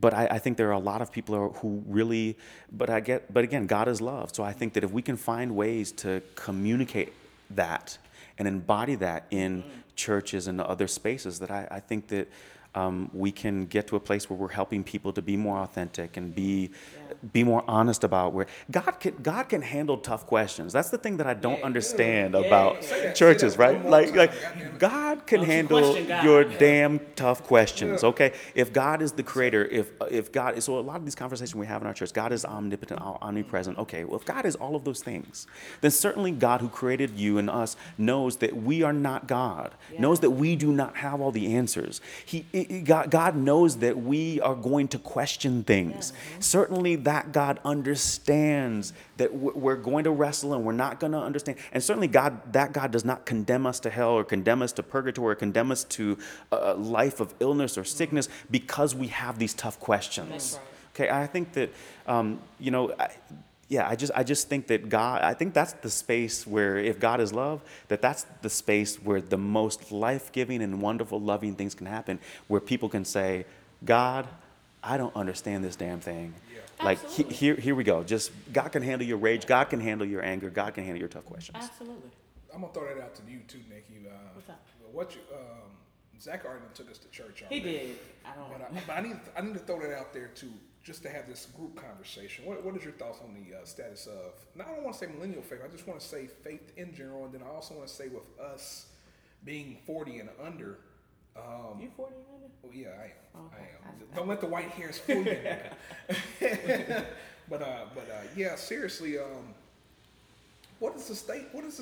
But I think there are a lot of people who really, but again, God is love. So I think that if we can find ways to communicate that and embody that in churches and other spaces, that I think that we can get to a place where we're helping people to be more authentic and be more honest about where God can handle tough questions. That's the thing that I don't understand about churches, right? Like God can handle your damn tough questions. Okay, if God is the creator, if God is, so a lot of these conversations we have in our church, God is omnipotent, omnipresent. Okay, well if God is all of those things, then certainly God who created you and us knows that we are not God, knows that we do not have all the answers. God knows that we are going to question things. Certainly that God understands that we're going to wrestle and we're not going to understand. And certainly God does not condemn us to hell or condemn us to purgatory or condemn us to a life of illness or sickness because we have these tough questions. Right. Okay, I think that, yeah, I just think that God, I think that's the space where, if God is love, that's the space where the most life-giving and wonderful, loving things can happen, where people can say, God, I don't understand this damn thing. Yeah. Like, here we go. Just, God can handle your rage. God can handle your anger. God can handle your tough questions. Absolutely. I'm going to throw that out to you, too, Nikki. What's up? Zach already took us to church already. He did. But I need to throw that out there, too, just to have this group conversation. What is your thoughts on the status of, now I don't want to say millennial faith, I just want to say faith in general, and then I also want to say with us being 40 and under. You 40 and under? Well, yeah, I am. Okay. I am. Don't let the white hairs fool you. But yeah, seriously, what is the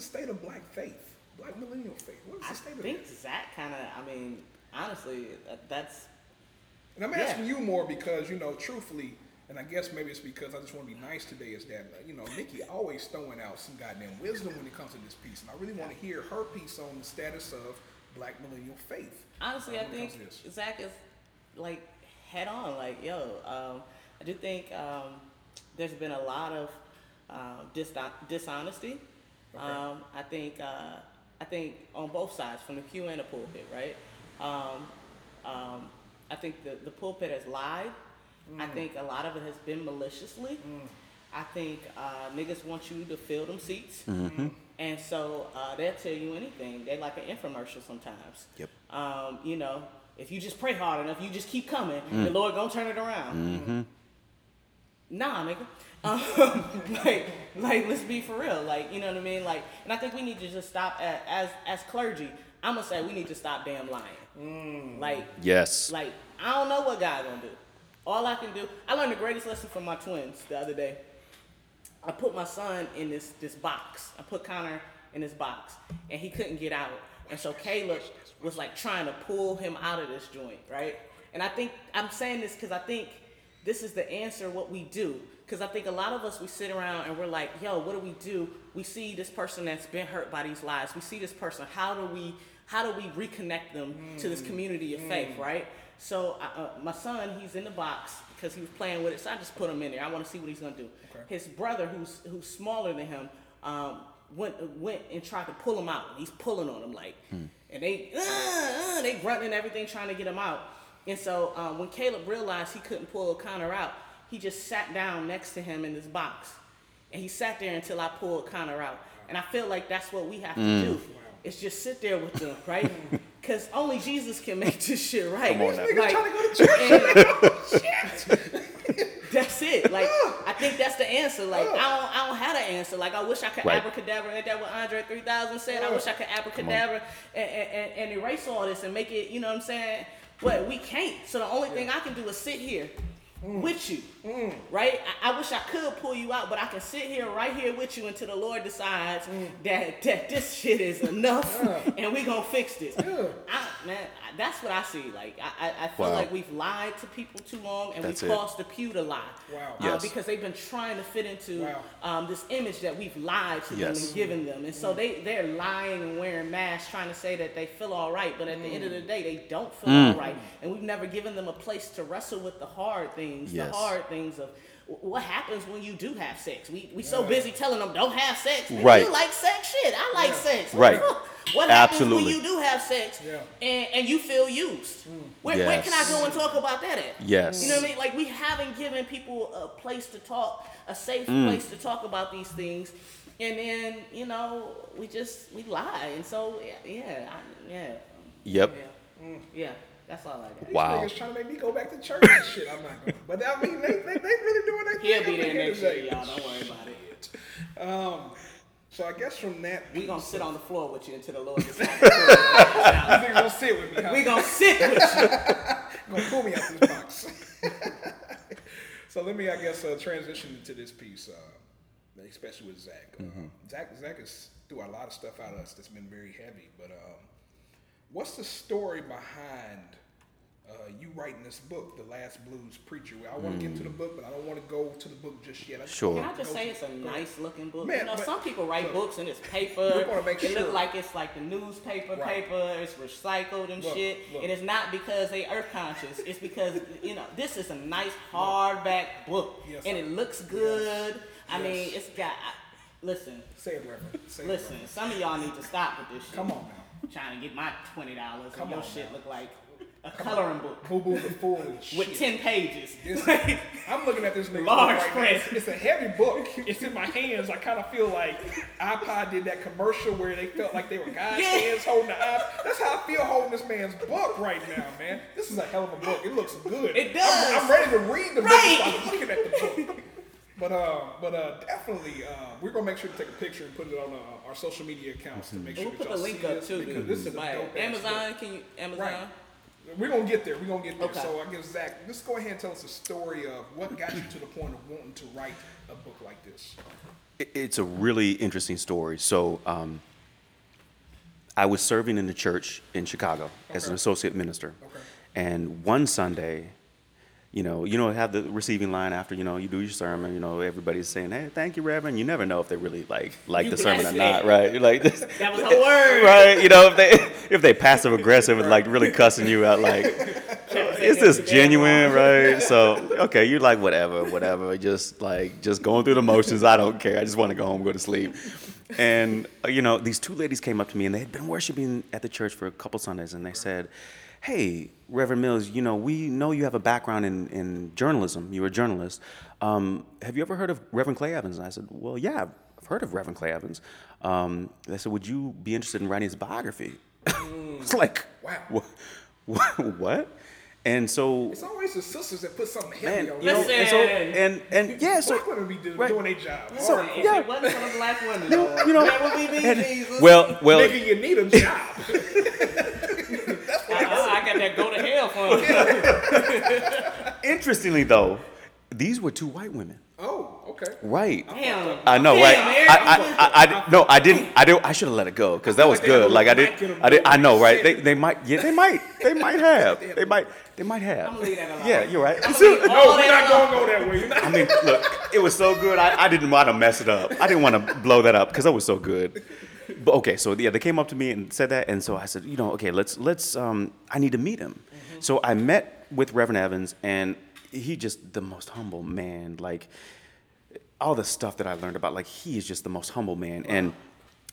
state of black faith? Black millennial faith. What is the state of that? I think Zach kind of, I mean, honestly, that's... And I'm asking you more because, you know, truthfully, and I guess maybe it's because I just want to be nice today, is that, you know, Nikki always throwing out some goddamn wisdom when it comes to this piece. And I really want to hear her piece on the status of black millennial faith. Honestly, I think Zach is, like, head on. Like, yo, I do think there's been a lot of dishonesty. Okay. I think on both sides, from the pew and the pulpit, right? I think the pulpit has lied. Mm. I think a lot of it has been maliciously. Mm. I think niggas want you to fill them seats. Mm-hmm. And so they'll tell you anything. They like an infomercial sometimes. Yep. You know, if you just pray hard enough, you just keep coming, the Lord gonna turn it around. Mm-hmm. Nah, nigga. Like, let's be for real. Like, you know what I mean? Like, and I think we need to just stop as clergy. I'm gonna say we need to stop damn lying. Mm. Like, yes. Like, I don't know what God's gonna do. All I can do, I learned the greatest lesson from my twins the other day. I put my son in this box. I put Connor in this box, and he couldn't get out. And so Caleb was like trying to pull him out of this joint, right? And I think I'm saying this because I think this is the answer. What we do, because I think a lot of us, we sit around and we're like, yo, what do? We see this person that's been hurt by these lies. We see this person. How do we reconnect them to this community of faith, right? So my son, he's in the box because he was playing with it. So I just put him in there. I want to see what he's gonna do. Okay. His brother, who's smaller than him, went and tried to pull him out. He's pulling on him like, and they grunting and everything trying to get him out. And so when Caleb realized he couldn't pull Connor out, he just sat down next to him in this box, and he sat there until I pulled Connor out. And I feel like that's what we have to do. It's just sit there with them, right? Because only Jesus can make this shit right. Come on now. Like, trying to go to church. Shit. That's it. Like, I think that's the answer. Like, I don't have an answer. Like, I wish I could abracadabra. Ain't that what Andre 3000 said? I wish I could abracadabra and erase all this and make it, you know what I'm saying? But we can't. So the only thing I can do is sit here with you, right? I wish I could pull you out, but I can sit here right here with you until the Lord decides that this shit is enough and we gonna fix this. Yeah. That's what I see. Like, I feel like we've lied to people too long, and that's we caused the pew to lie. Wow. Because they've been trying to fit into this image that we've lied to them and given them. And so they're lying and wearing masks, trying to say that they feel all right, but at the end of the day, they don't feel all right. And we've never given them a place to wrestle with the hard things. The hard things of what happens when you do have sex. We so busy telling them don't have sex. Right. You like sex? Shit, I like sex. Right. What happens when you do have sex and you feel used? Where can I go and talk about that at? Yes. You know what I mean? Like, we haven't given people a place to talk, a safe place to talk about these things. And then, you know, we lie. And so, that's all I got. Wow. These niggas trying to make me go back to church and shit. I'm not going. But I mean, they really doing that thing. He'll be there next year, y'all. Don't worry about it. So I guess from that, we gonna sit on the floor with you until the Lord decides. Niggas gonna sit with me. Huh? We gonna sit with you. Gonna pull me out this box. So let me, I guess, transition into this piece, especially with Zach. Zach is through a lot of stuff out of us that's been very heavy, but. What's the story behind you writing this book, The Last Blues Preacher? I want to get to the book, but I don't want to go to the book just yet. Can I just say it's a nice-looking book? Man, you know, some people write books and it's paper. It looks like it's like the newspaper paper. It's recycled and shit. And it's not because they earth conscious. It's because, you know, this is a nice hardback book. Yes, and it looks good. I mean, it's got. Listen. Say it, Reverend. Say listen, it, Reverend. Some of y'all need to stop with this shit. Come on now. Trying to get my $20 and your shit look like a coloring book. Boo boo the fool. With 10 pages. I'm looking at this nigga. Large print. Right, it's a heavy book. It's in my hands. I kind of feel like iPod did that commercial where they felt like they were God's hands holding the iPod. That's how I feel holding this man's book right now, man. This is a hell of a book. It looks good. It does. I'm ready to read the book while I'm looking at the book. But definitely, we're gonna make sure to take a picture and put it on our social media accounts to make sure that y'all see it. We'll put the link up too. This is a dope Amazon. Can you Amazon? Right. We're gonna get there. Okay. So I give Zach. Just go ahead and tell us the story of what got you to the point of wanting to write a book like this. It's a really interesting story. So I was serving in the church in Chicago as an associate minister, and one Sunday. You know, have the receiving line after, you know, you do your sermon, you know, everybody's saying, hey, thank you, Reverend. You never know if they really like the sermon or not, right? You're like, this, that was her word. Right, you know, if they passive aggressive and like really cussing you out, like, is this genuine, right? So, okay, you're like, whatever, just going through the motions. I don't care. I just want to go home, go to sleep. And, you know, these two ladies came up to me and they had been worshiping at the church for a couple Sundays and they said, hey, Reverend Mills, you know, we know you have a background in journalism. You're a journalist. Have you ever heard of Reverend Clay Evans? And I said, well, yeah, I've heard of Reverend Clay Evans. They said, would you be interested in writing his biography? It's like, wow. What? And so it's always the sisters that put something heavy on. Listen, so black women be doing their job. So, all right. If it wasn't for the black women, you know, that would be me, Jesus. Well, nigga, you need a job. I got that go to hell for him. Interestingly, though, these were two white women. Oh, okay. Right. Damn. I know, right? I didn't. I should have let it go because that was good. I didn't. I know, right? They might. Yeah, they might. They might have. They might. They might have. I'm gonna leave that alone. Yeah, you're right. We're not gonna go that way. I mean, look, it was so good. I didn't want to mess it up. I didn't want to blow that up because it was so good. But okay, so yeah, they came up to me and said that, and so I said, you know, okay, let's I need to meet him. Mm-hmm. So I met with Reverend Evans, and he just the most humble man. Like all the stuff that I learned about, like he is just the most humble man. Wow. And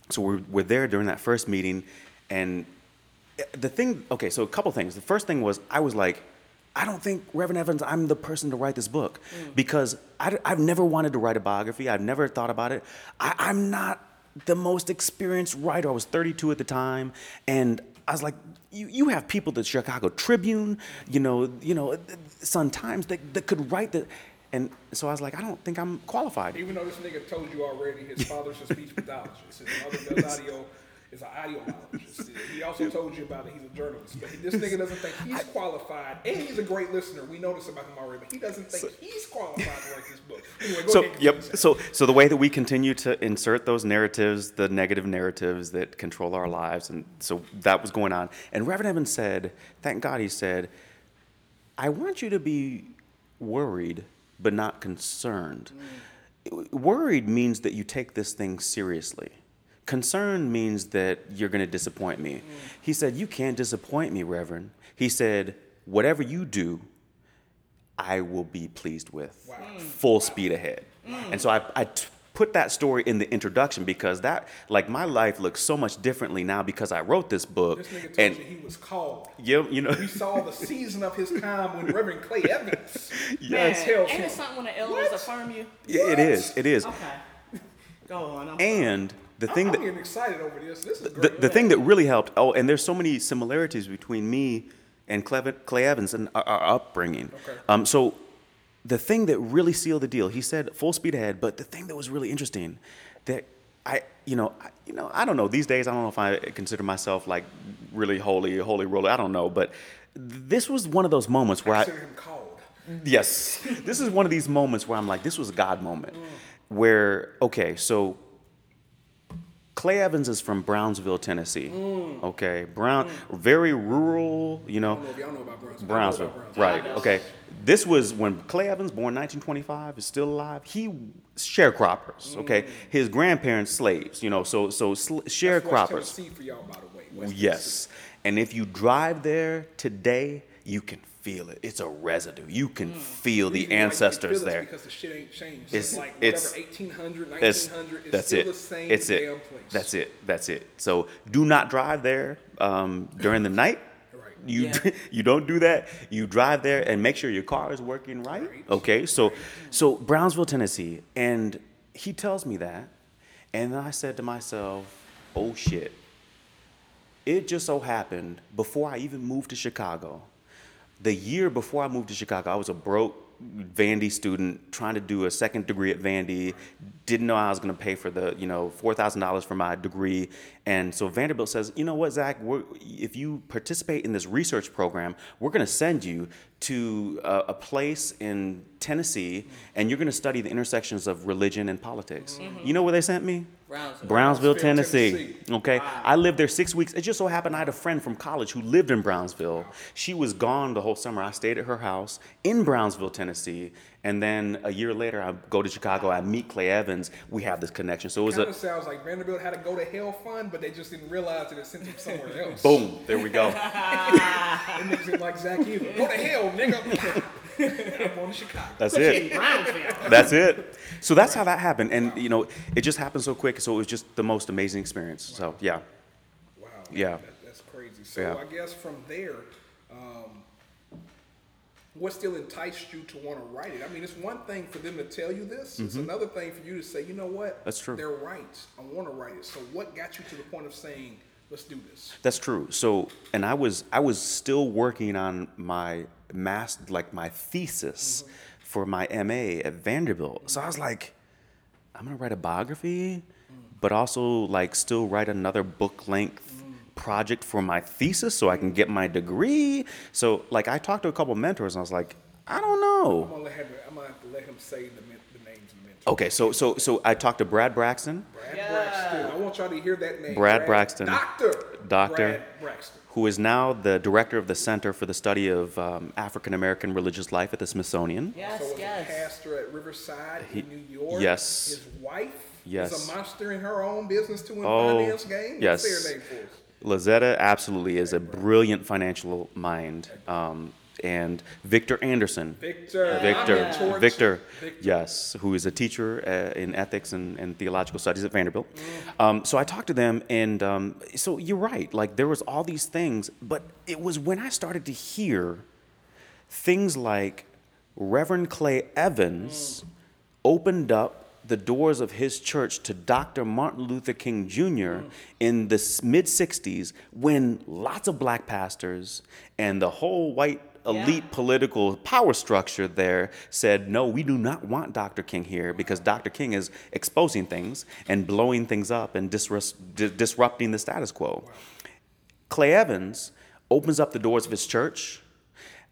so we're there during that first meeting, and so a couple things. The first thing was I was like, I don't think Reverend Evans, I'm the person to write this book because I've never wanted to write a biography. I've never thought about it. I'm not the most experienced writer. I was 32 at the time, and I was like, you have people, the Chicago Tribune, you know, Sun-Times that could write that. And so I was like, I don't think I'm qualified. Even though this nigga told you already, his father's a speech pathologist, his mother does audio, is an audiologist. He also told you about it, he's a journalist. But this nigga doesn't think he's qualified, and he's a great listener. We know this about him already, but he doesn't think he's qualified to write this book. Anyway, so the way that we continue to insert those narratives, the negative narratives that control our lives, and so that was going on. And Reverend Evans said, thank God, he said, I want you to be worried, but not concerned. Worried means that you take this thing seriously. Concern means that you're going to disappoint me. He said, you can't disappoint me, Reverend. He said, whatever you do, I will be pleased with. Wow. Full speed ahead. And so I put that story in the introduction because that, like, my life looks so much differently now because I wrote this book. This nigga told you he was called. Yeah, you know. We saw the season of his time when Reverend Clay Evans. Yes. Ain't it something when the elders affirm you? Yeah, it is. Okay. Go on. I'm getting excited over this. This is great. The thing that really helped. Oh, and there's so many similarities between me and Clay Evans and our upbringing. Okay. So the thing that really sealed the deal, he said full speed ahead. But the thing that was really interesting, that I I don't know. These days, I don't know if I consider myself like really holy roller. I don't know. But this was one of those moments where I consider him called. Yes, this is one of these moments where I'm like, this was a God moment, where okay, so. Clay Evans is from Brownsville, Tennessee. Okay, very rural, you know. I don't know if y'all know about Brownsville. Right, okay. This was when Clay Evans, born 1925, is still alive. He, sharecroppers, okay. His grandparents, slaves, you know, so sharecroppers. That's West Tennessee for y'all, by the way. Yes, and if you drive there today, you can feel it. It's a residue. You can feel the ancestors there. Because the shit ain't changed. It's like whatever 1800, 1900. It's still the same damn place. That's it. So do not drive there during the night. You don't do that. You drive there and make sure your car is working right. Okay, so Brownsville, Tennessee, and he tells me that, and then I said to myself, "Oh shit." It just so happened before I even moved to Chicago, the year before I moved to Chicago, I was a broke Vandy student trying to do a second degree at Vandy. Didn't know how I was going to pay for the $4,000 for my degree. And so Vanderbilt says, you know what, Zach, if you participate in this research program, we're going to send you to a place in Tennessee, and you're going to study the intersections of religion and politics. Mm-hmm. You know where they sent me? Brownsville, Tennessee. Okay, wow. I lived there 6 weeks. It just so happened I had a friend from college who lived in Brownsville. She was gone the whole summer. I stayed at her house in Brownsville, Tennessee, and then a year later I go to Chicago. I meet Clay Evans. We have this connection. So it kind of sounds like Vanderbilt had a go to hell fund, but they just didn't realize that it sent him somewhere else. Boom! There we go. It makes it like Zach Eagle. Go to hell, nigga. I'm on to Chicago. That's it. That's it. So that's how that happened, and it just happened so quick. So it was just the most amazing experience. Wow. So yeah. Wow. Yeah. That's crazy. So yeah. I guess from there, what still enticed you to want to write it? I mean, it's one thing for them to tell you this. Mm-hmm. It's another thing for you to say, you know what? That's true. They're right. I want to write it. So what got you to the point of saying, let's do this? That's true. So, and I was still working on my my thesis for my MA at Vanderbilt. Mm-hmm. So I was like, I'm going to write a biography, but also still write another book length project for my thesis so I can get my degree. So I talked to a couple mentors and I was like, I don't know. I'm going to have to let him say the names of mentors. Okay, so I talked to Brad Braxton. Brad Braxton. I want y'all to hear that name. Brad Braxton. Dr. Brad Braxton, who is now the director of the Center for the Study of African American Religious Life at the Smithsonian. Yes, so yes. He's a pastor at Riverside in New York. Yes. His wife is a monster in her own business to win finance game. Yes. What's their name for us? Lazetta absolutely is a brilliant financial mind. And Victor Anderson. Victor, yes, who is a teacher in ethics and theological studies at Vanderbilt. So I talked to them, and so you're right. There was all these things, but it was when I started to hear things like Reverend Clay Evans opened up the doors of his church to Dr. Martin Luther King Jr. In the mid-'60s, when lots of black pastors and the whole white elite political power structure there said, no, we do not want Dr. King here because Dr. King is exposing things and blowing things up and disrupting the status quo. Wow. Clay Evans opens up the doors of his church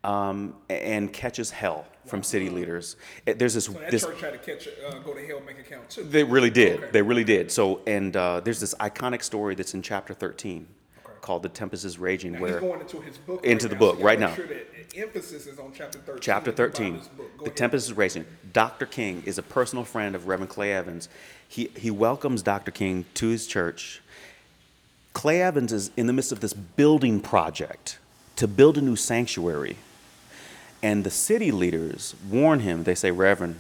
and catches hell from city leaders. There's this. So that church tried to go to hell, and make it count too. They really did. Okay. They really did. So, and there's this iconic story that's in chapter 13, called "The Tempest Is Raging," now where he's going into his book. Right now. Sure that the emphasis is on chapter 13. Chapter 13. The Tempest Is Raging. Dr. King is a personal friend of Reverend Clay Evans. He welcomes Dr. King to his church. Clay Evans is in the midst of this building project to build a new sanctuary. And the city leaders warn him. They say, Reverend,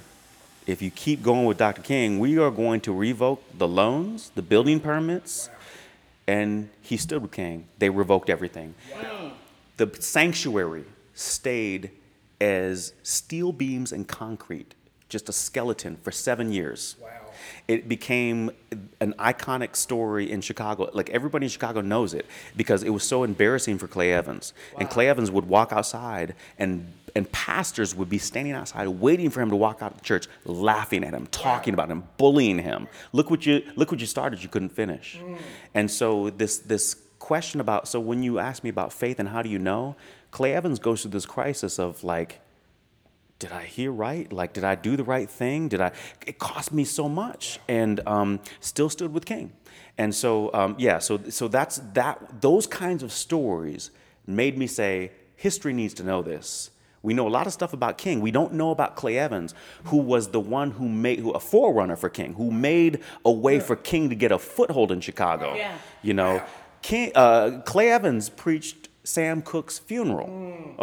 if you keep going with Dr. King, we are going to revoke the loans, the building permits. Wow. And he stood with King. They revoked everything. Wow. The sanctuary stayed as steel beams and concrete, just a skeleton for 7 years. Wow. It became an iconic story in Chicago. Everybody in Chicago knows it because it was so embarrassing for Clay Evans. Wow. And Clay Evans would walk outside and pastors would be standing outside waiting for him to walk out of the church, laughing at him, talking about him, bullying him. Look what you started, you couldn't finish. Mm. And so this question about, so when you ask me about faith and how do you know, Clay Evans goes through this crisis of did I hear right? Did I do the right thing? It cost me so much, and still stood with King. And so, so that's that. Those kinds of stories made me say, history needs to know this. We know a lot of stuff about King. We don't know about Clay Evans, who was the one who a forerunner for King, who made a way for King to get a foothold in Chicago. Yeah. Clay Evans preached Sam Cooke's funeral.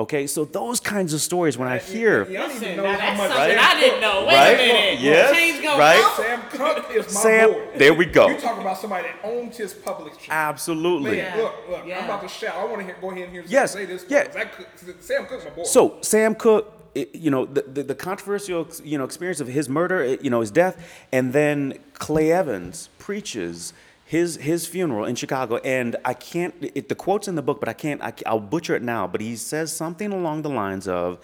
Okay, so those kinds of stories, when I hear... Listen, now that's something I didn't know. Wait a minute. Yes, right? Sam Cooke is my boy. There we go. You're talking about somebody that owns his public church. Absolutely. Man, look, I'm about to shout. I want to go ahead and hear say this. Yeah. Sam Cooke's my boy. So, Sam Cooke... The controversial experience of his murder, his death, and then Clay Evans preaches his funeral in Chicago, and I can't. The quote's in the book, but I'll butcher it now. But he says something along the lines of,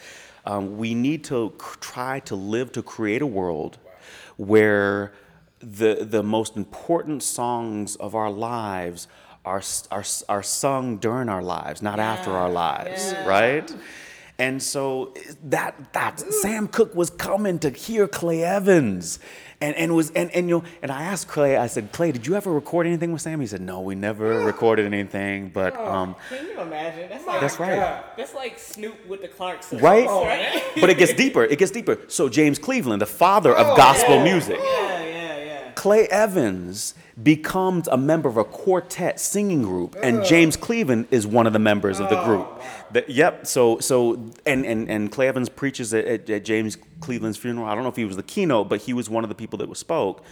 "We need to try to live to create a world where the most important songs of our lives are sung during our lives, not after our lives, right?" And so that Sam Cooke was coming to hear Clay Evans, and I asked Clay, I said, "Clay, did you ever record anything with Sam?" He said, "No, we never recorded anything." But can you imagine? That's right. That's like Snoop with the Clarksons, right? Oh, right? But it gets deeper. So James Cleveland, the father of gospel music. Clay Evans becomes a member of a quartet singing group, and James Cleveland is one of the members of the group. So Clay Evans preaches at James Cleveland's funeral. I don't know if he was the keynote, but he was one of the people that spoke.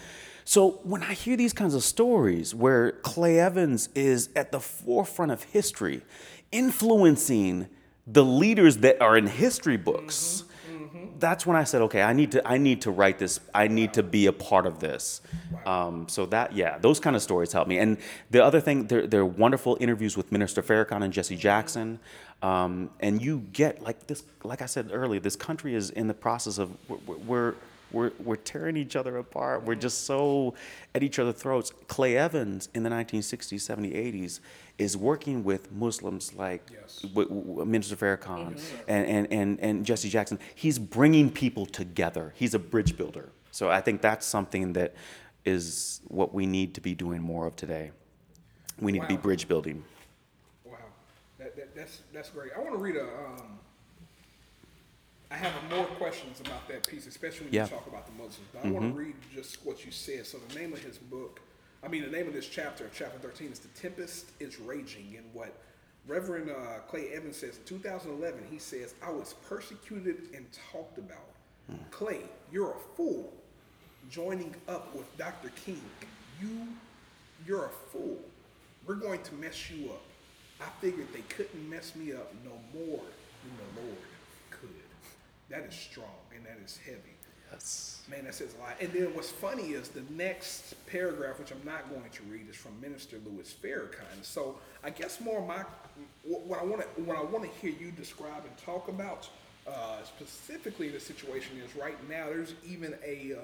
So when I hear these kinds of stories where Clay Evans is at the forefront of history, influencing the leaders that are in history books, that's when I said, okay, I need to write this. I need to be a part of this. Wow. Those kind of stories help me. And the other thing, there are wonderful interviews with Minister Farrakhan and Jesse Jackson. And you get like I said earlier, this country is in the process of we're tearing each other apart. We're just so at each other's throats. Clay Evans in the 1960s, 70s, 80s is working with Muslims like Minister Farrakhan and Jesse Jackson. He's bringing people together. He's a bridge builder. So I think that's something that is what we need to be doing more of today. We need to be bridge building. Wow, that's great. I want to read I have more questions about that piece, especially when you talk about the Muslims. But I want to read just what you said. So the name of this chapter 13, is "The Tempest is Raging." And what Reverend Clay Evans says, in 2011, he says, "I was persecuted and talked about. Clay, you're a fool. Joining up with Dr. King, you're a fool. We're going to mess you up. I figured they couldn't mess me up no more than the Lord could." That is strong and that is heavy. Yes. Man, that says a lot. And then what's funny is the next paragraph, which I'm not going to read, is from Minister Louis Farrakhan. So I guess more of what I want to hear you describe and talk about specifically in the situation is right now there's even a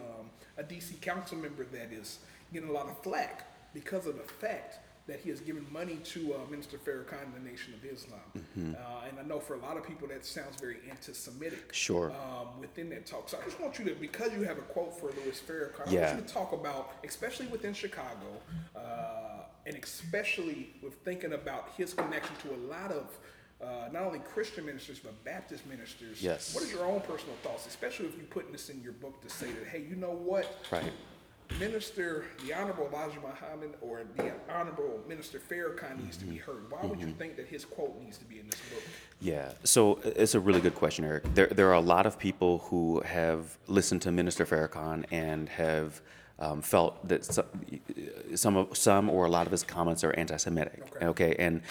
DC council member that is getting a lot of flack because of the fact that he has given money to Minister Farrakhan and the Nation of Islam. And I know for a lot of people that sounds very anti-Semitic within that talk. So I just want you to, because you have a quote for Louis Farrakhan, I want you to talk about, especially within Chicago, and especially with thinking about his connection to a lot of not only Christian ministers, but Baptist ministers. Yes. What are your own personal thoughts, especially if you're putting this in your book to say that, hey, you know what? Right. Minister, the Honorable Elijah Muhammad or the Honorable Minister Farrakhan needs to be heard. Why would you think that his quote needs to be in this book? Yeah, so it's a really good question, Eric. There are a lot of people who have listened to Minister Farrakhan and have felt that some or a lot of his comments are anti-Semitic. Okay? And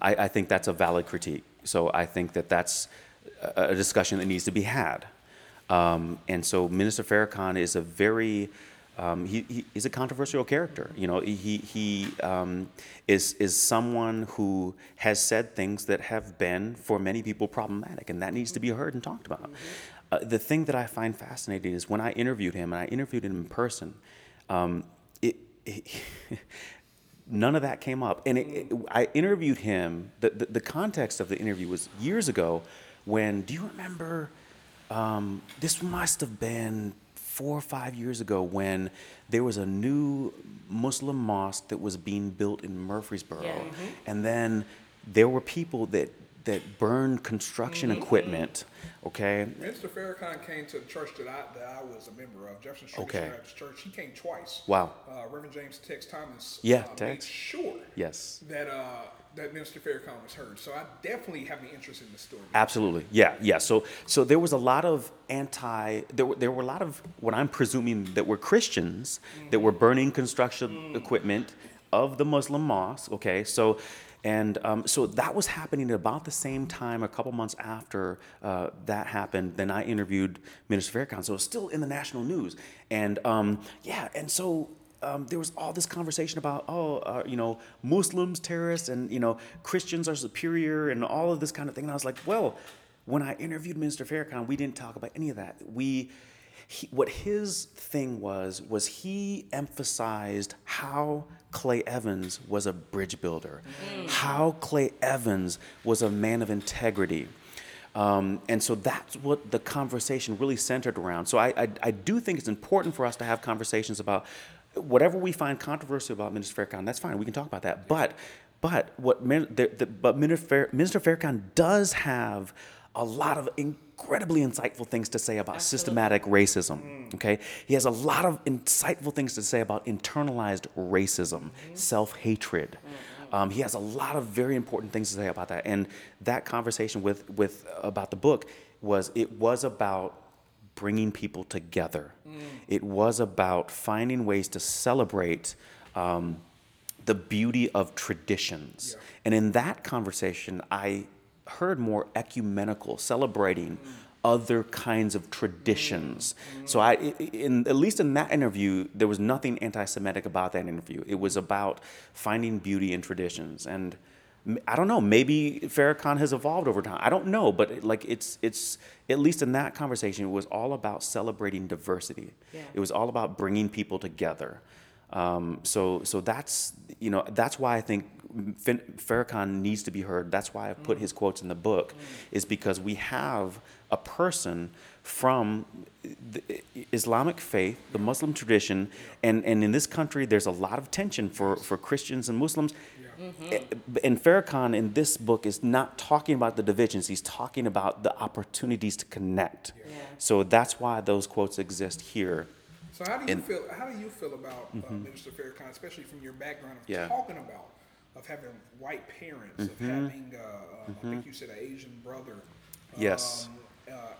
I think that's a valid critique. So I think that that's a discussion that needs to be had. And so Minister Farrakhan is a very, he's a controversial character. He is someone who has said things that have been, for many people, problematic, and that needs to be heard and talked about. The thing that I find fascinating is when I interviewed him, and I interviewed him in person, none of that came up. And I interviewed him, the context of the interview was years ago when, do you remember... this must have been 4 or 5 years ago when there was a new Muslim mosque that was being built in Murfreesboro. And then there were people that burned construction equipment, okay? Mr. Farrakhan came to the church that I was a member of, Jefferson Street Baptist Church. He came twice. Wow. Reverend James Tex Thomas made sure that that Minister Farrakhan was heard. So I definitely have an interest in the story. Absolutely. Yeah. So there was a lot of there were a lot of what I'm presuming that were Christians that were burning construction equipment of the Muslim mosque. Okay. So, and so that was happening at about the same time, a couple months after that happened. Then I interviewed Minister Farrakhan. So it was still in the national news. And there was all this conversation about, Muslims, terrorists, and, Christians are superior and all of this kind of thing. And I was like, well, when I interviewed Minister Farrakhan, we didn't talk about any of that. What his thing was he emphasized how Clay Evans was a bridge builder, how Clay Evans was a man of integrity. And so that's what the conversation really centered around. So I do think it's important for us to have conversations about whatever we find controversial about Minister Farrakhan, that's fine. We can talk about that. But Minister Farrakhan does have a lot of incredibly insightful things to say about systematic racism. Okay, he has a lot of insightful things to say about internalized racism, self-hatred. He has a lot of very important things to say about that. And that conversation with about the book was about bringing people together. It was about finding ways to celebrate the beauty of traditions. Yeah. And in that conversation, I heard more ecumenical, celebrating other kinds of traditions. So at least in that interview, there was nothing anti-Semitic about that interview. It was about finding beauty in traditions. And I don't know, maybe Farrakhan has evolved over time. I don't know, but it's at least in that conversation, it was all about celebrating diversity. Yeah. It was all about bringing people together. So that's, that's why I think Farrakhan needs to be heard. That's why I put his quotes in the book, is because we have a person from the Islamic faith, the Muslim tradition, and in this country, there's a lot of tension for Christians and Muslims. And Farrakhan in this book is not talking about the divisions. He's talking about the opportunities to connect. So that's why those quotes exist here. So how do you feel about Minister Farrakhan, especially from your background of talking about, of having white parents, of having, I think you said an Asian brother. Yes.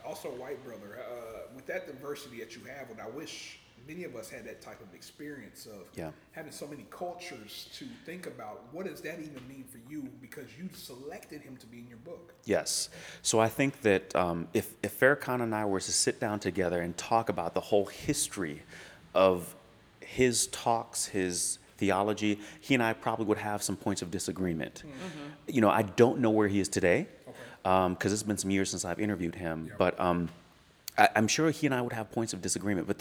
Also a white brother. With that diversity that you have, and I wish many of us had that type of experience of having so many cultures to think about. What does that even mean for you? Because you selected him to be in your book. Yes. So I think that if Farrakhan and I were to sit down together and talk about the whole history of his talks, his theology, he and I probably would have some points of disagreement. I don't know where he is today, because it's been some years since I've interviewed him, but I'm sure he and I would have points of disagreement, but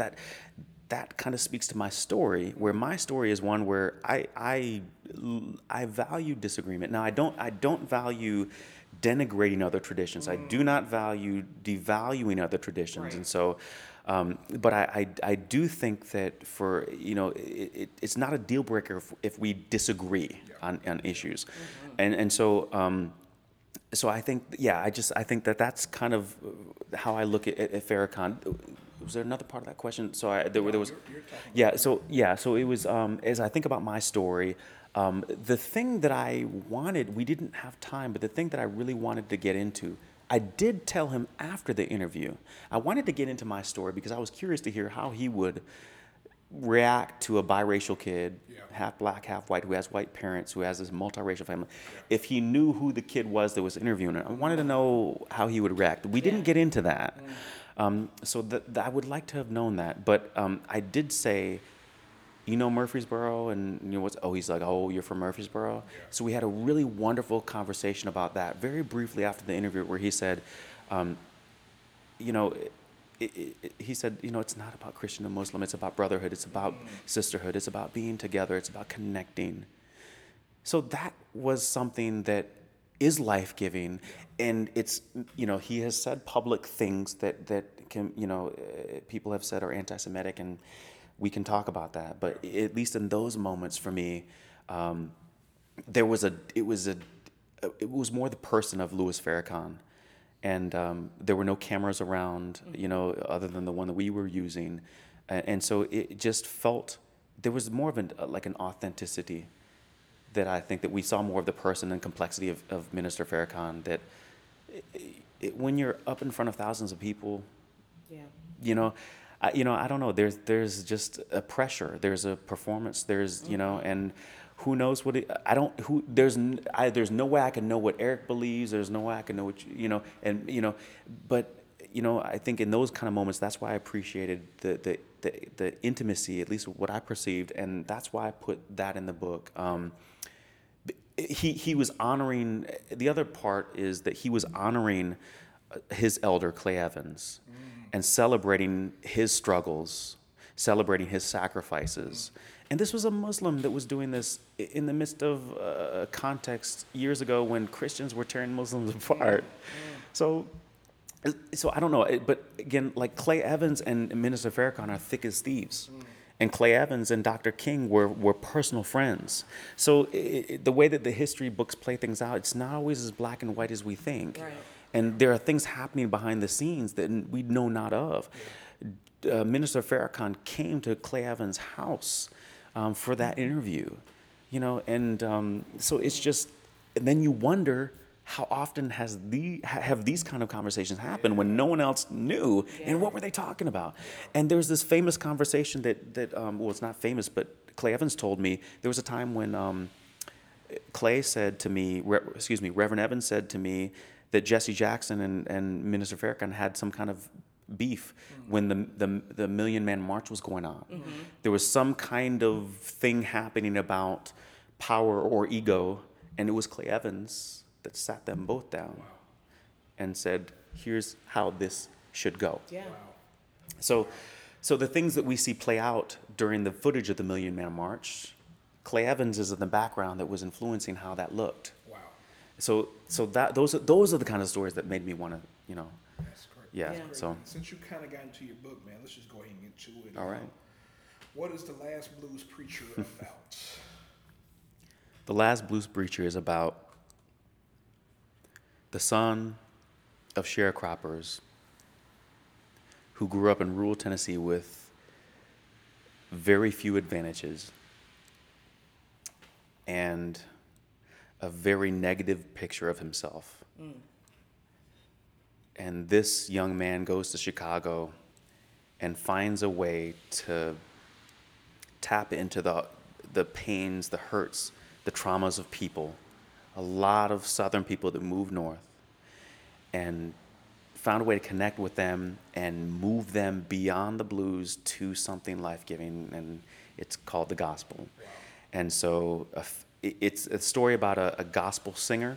that kind of speaks to my story, where my story is one where I value disagreement. Now, I don't value denigrating other traditions. I do not value devaluing other traditions. Right. And so, but I do think that it's not a deal breaker if we disagree on issues. And so... So I think, I think that's kind of how I look at Farrakhan. Was there another part of that question? So So it was, as I think about my story, the thing that I wanted, we didn't have time, but the thing that I really wanted to get into, I did tell him after the interview. I wanted to get into my story because I was curious to hear how he would react to a biracial kid, half black, half white, who has white parents, who has this multiracial family. If he knew who the kid was that was interviewing him, I wanted to know how he would react. We didn't get into that. I would like to have known that. But I did say, Murfreesboro, and he's like, oh, you're from Murfreesboro? So we had a really wonderful conversation about that very briefly after the interview, where he said, he said, it's not about Christian and Muslim. It's about brotherhood. It's about sisterhood. It's about being together. It's about connecting. So that was something that is life-giving. And it's, he has said public things that can, people have said are anti-Semitic, and we can talk about that. But at least in those moments for me, it was more the person of Louis Farrakhan. And there were no cameras around, other than the one that we were using. And so it just felt, there was more of an authenticity that I think that we saw more of the person and complexity of Minister Farrakhan, that when you're up in front of thousands of people, yeah, I don't know, there's just a pressure, there's a performance, there's, mm-hmm. And who knows what it, I don't, who, there's no way I can know what Eric believes, there's no way I can know what, but I think in those kind of moments, that's why I appreciated the intimacy, at least what I perceived, and that's why I put that in the book. He was honoring, the other part is that he was honoring his elder, Clay Evans, and celebrating his struggles, celebrating his sacrifices. And this was a Muslim that was doing this in the midst of a context years ago when Christians were tearing Muslims apart. So I don't know, but again, like Clay Evans and Minister Farrakhan are thick as thieves. And Clay Evans and Dr. King were personal friends. So the way that the history books play things out, it's not always as black and white as we think. Right. And there are things happening behind the scenes that we know not of. Minister Farrakhan came to Clay Evans' house for that interview, so it's just, and then you wonder, how often have these kind of conversations happened when no one else knew, and what were they talking about? And there was this famous conversation that it's not famous, but Clay Evans told me there was a time when Clay said to me, Reverend Evans said to me that Jesse Jackson and Minister Farrakhan had some kind of beef when the Million Man March was going on. Mm-hmm. There was some kind of thing happening about power or ego, and it was Clay Evans that sat them both down and said, here's how this should go. Yeah. Wow. So the things that we see play out during the footage of the Million Man March, Clay Evans is in the background that was influencing how that looked. Wow. So that those are the kind of stories that made me want to, That's great. That's great. So since you kind of got into your book, man, let's just go ahead and get to it. All right. What is The Last Blues Preacher about? The Last Blues Preacher is about the son of sharecroppers who grew up in rural Tennessee with very few advantages and a very negative picture of himself. Mm. And this young man goes to Chicago and finds a way to tap into the pains, the hurts, the traumas of people. A lot of Southern people that moved north, and found a way to connect with them and move them beyond the blues to something life-giving, and it's called the gospel. And so it's a story about a gospel singer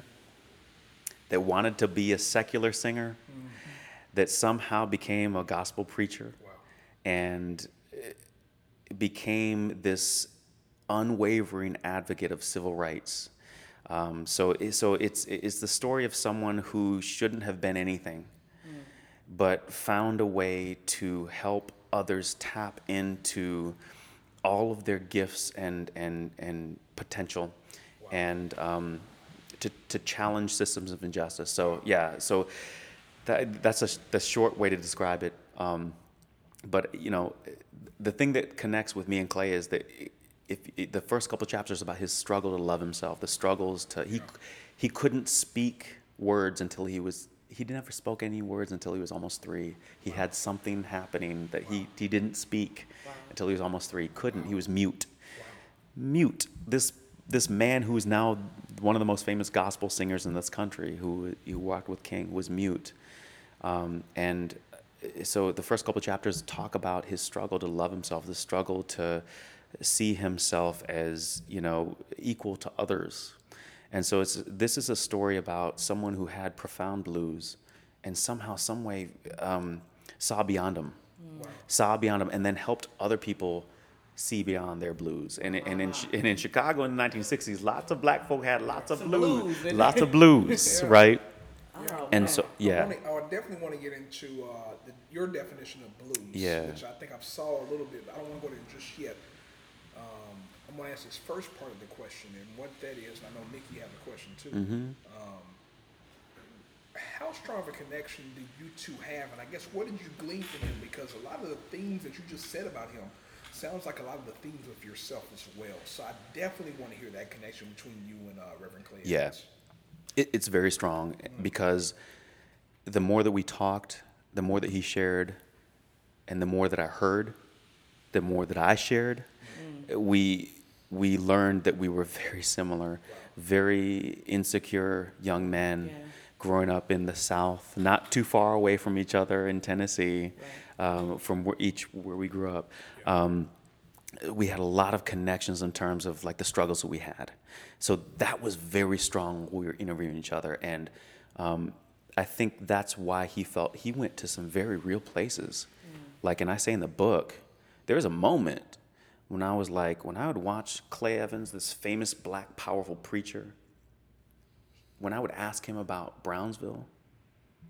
that wanted to be a secular singer, that somehow became a gospel preacher, and became this unwavering advocate of civil rights. So it's the story of someone who shouldn't have been anything, but found a way to help others tap into all of their gifts and potential, and to challenge systems of injustice. So that's the short way to describe it. But the thing that connects with me and Clay is that. If the first couple of chapters about his struggle to love himself, the struggles to he couldn't speak words until he never spoke any words until he was almost 3. He had something happening that he didn't speak until he was almost 3. He was mute. This man who is now one of the most famous gospel singers in this country, who walked with King, was mute, and so the first couple of chapters talk about his struggle to love himself, the struggle to see himself as, equal to others. And so this is a story about someone who had profound blues and somehow, some way, saw beyond them. Wow. And then helped other people see beyond their blues. And in Chicago in the 1960s, lots of black folk had lots of blues, right? Oh, and so, yeah. I definitely want to get into your definition of blues, which I think I saw a little bit. I don't want to go there just yet. I'm going to ask this first part of the question and what that is. And I know Nikki has a question too. Mm-hmm. How strong of a connection do you two have? And I guess what did you glean from him? Because a lot of the things that you just said about him sounds like a lot of the themes of yourself as well. So I definitely want to hear that connection between you and Reverend Clay Evans. Yeah, it's very strong because the more that we talked, the more that he shared, and the more that I heard, the more that I shared, we learned that we were very similar, very insecure young men growing up in the South, not too far away from each other in Tennessee, from where we grew up. We had a lot of connections in terms of like the struggles that we had. So that was very strong when we were interviewing each other. And I think that's why he felt he went to some very real places. Like, and I say in the book, there was a moment when I was like, when I would watch Clay Evans, this famous black powerful preacher, when I would ask him about Brownsville,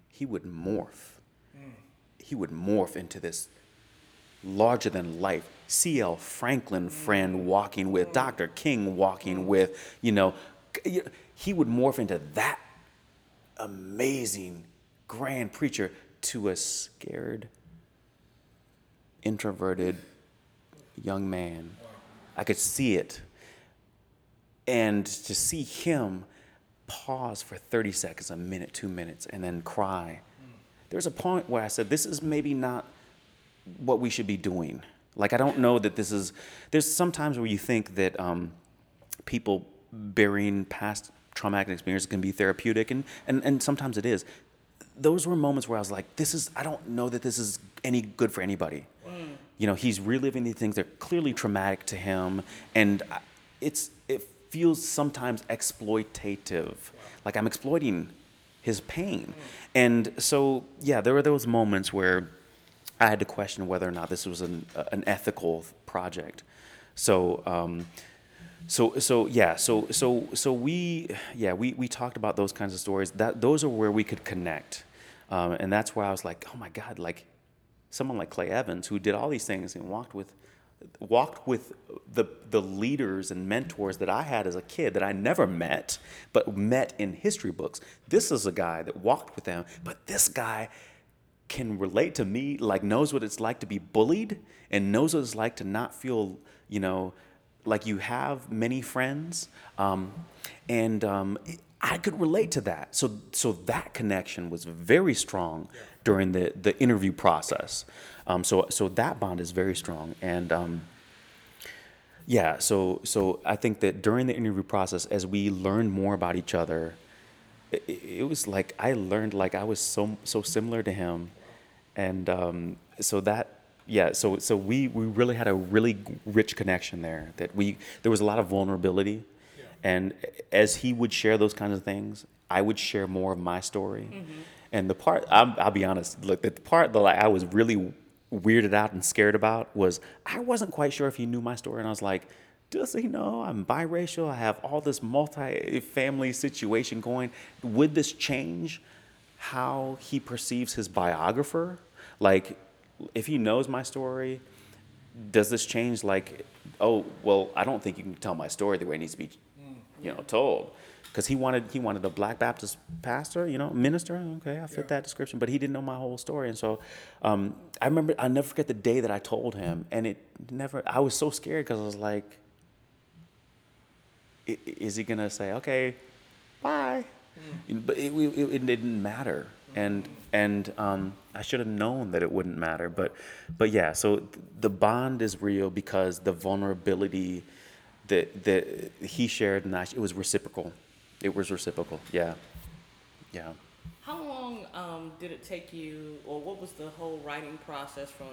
he would morph. He would morph into this larger than life, C.L. Franklin friend walking with, Dr. King walking with, you know, he would morph into that amazing grand preacher to a scared, introverted young man. I could see it. And to see him pause for 30 seconds, a minute, 2 minutes, and then cry. There's a point where I said, this is maybe not what we should be doing. Like, I don't know that this is, there's sometimes where you think that people burying past traumatic experiences can be therapeutic, and sometimes it is. Those were moments where I was like, this is, I don't know that this is any good for anybody. You know, he's reliving these things that are clearly traumatic to him, and it feels sometimes exploitative. Like I'm exploiting his pain. And so, yeah, there were those moments where I had to question whether or not this was an ethical project. So, we talked about those kinds of stories. Those are where we could connect. And that's where I was like, oh my God, like someone like Clay Evans who did all these things and walked with the leaders and mentors that I had as a kid that I never met, but met in history books. This is a guy that walked with them, but this guy can relate to me, like knows what it's like to be bullied and knows what it's like to not feel, you know, like you have many friends. I could relate to that. So that connection was very strong during the interview process. So that bond is very strong. And so I think that during the interview process, as we learned more about each other, it was like I learned like I was so similar to him. And we really had a really rich connection there that there was a lot of vulnerability. And as he would share those kinds of things, I would share more of my story. And the part, I'll be honest, look, the part that like, I was really weirded out and scared about was I wasn't quite sure if he knew my story. And I was like, does he know I'm biracial? I have all this multi-family situation going. Would this change how he perceives his biographer? Like, if he knows my story, does this change like, oh, well, I don't think you can tell my story the way it needs to be told, because he wanted the black Baptist pastor, you know, minister. Okay, I fit that description, but he didn't know my whole story. And so I'll never forget the day that I told him, and I was so scared because I was like, is he gonna say, okay, bye? But it didn't matter, and I should have known that it wouldn't matter. But yeah, so the bond is real because the vulnerability that he shared, and it was reciprocal. It was reciprocal, yeah. How long did it take you, or what was the whole writing process from,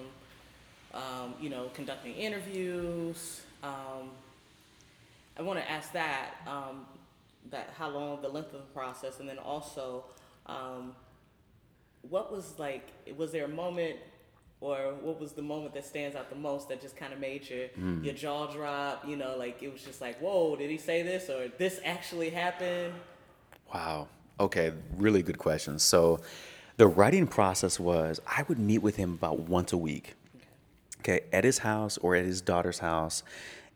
conducting interviews? I want to ask that how long, the length of the process, and then also, was there a moment, or what was the moment that stands out the most that just kind of made your jaw drop? You know, like it was just like, whoa, did he say this, or this actually happened? Wow. Okay. Really good question. So the writing process was I would meet with him about once a week, okay, at his house or at his daughter's house.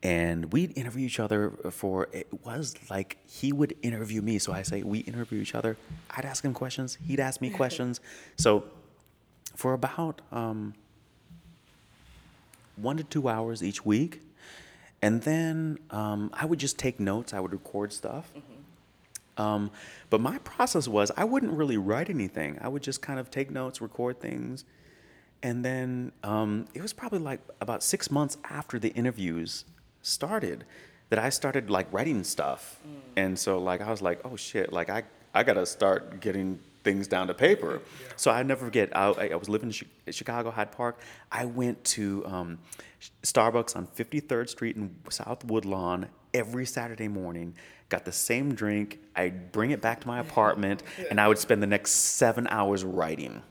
And we'd interview each other it was like he would interview me. So I say we interview each other. I'd ask him questions. He'd ask me questions. So for about 1 to 2 hours each week. And then I would just take notes. I would record stuff. Mm-hmm. But my process was I wouldn't really write anything. I would just kind of take notes, record things. And then it was probably like about 6 months after the interviews started that I started like writing stuff. Mm. And so like I was like, oh, shit, like I got to start getting things down to paper. Yeah. So I never forget, I was living in Chicago, Hyde Park. I went to Starbucks on 53rd Street in South Woodlawn every Saturday morning, got the same drink. I'd bring it back to my apartment, and I would spend the next 7 hours writing.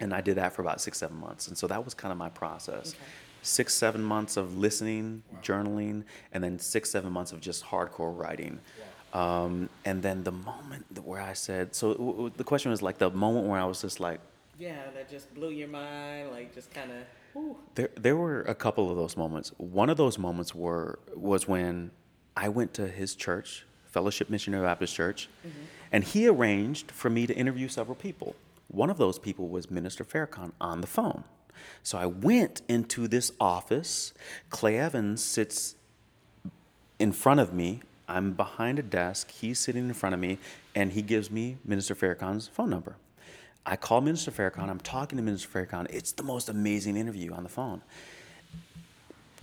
And I did that for about 6-7 months. And so that was kind of my process. Okay. 6-7 months of listening, wow, journaling, and then 6-7 months of just hardcore writing. Wow. And then the moment where I said, so the question was like the moment where I was just like, yeah, that just blew your mind, like just kind of. There were a couple of those moments. One of those moments was when I went to his church, Fellowship Missionary Baptist Church, mm-hmm, and he arranged for me to interview several people. One of those people was Minister Farrakhan on the phone. So I went into this office. Clay Evans sits in front of me. I'm behind a desk, he's sitting in front of me, and he gives me Minister Farrakhan's phone number. I call Minister Farrakhan, I'm talking to Minister Farrakhan. It's the most amazing interview on the phone.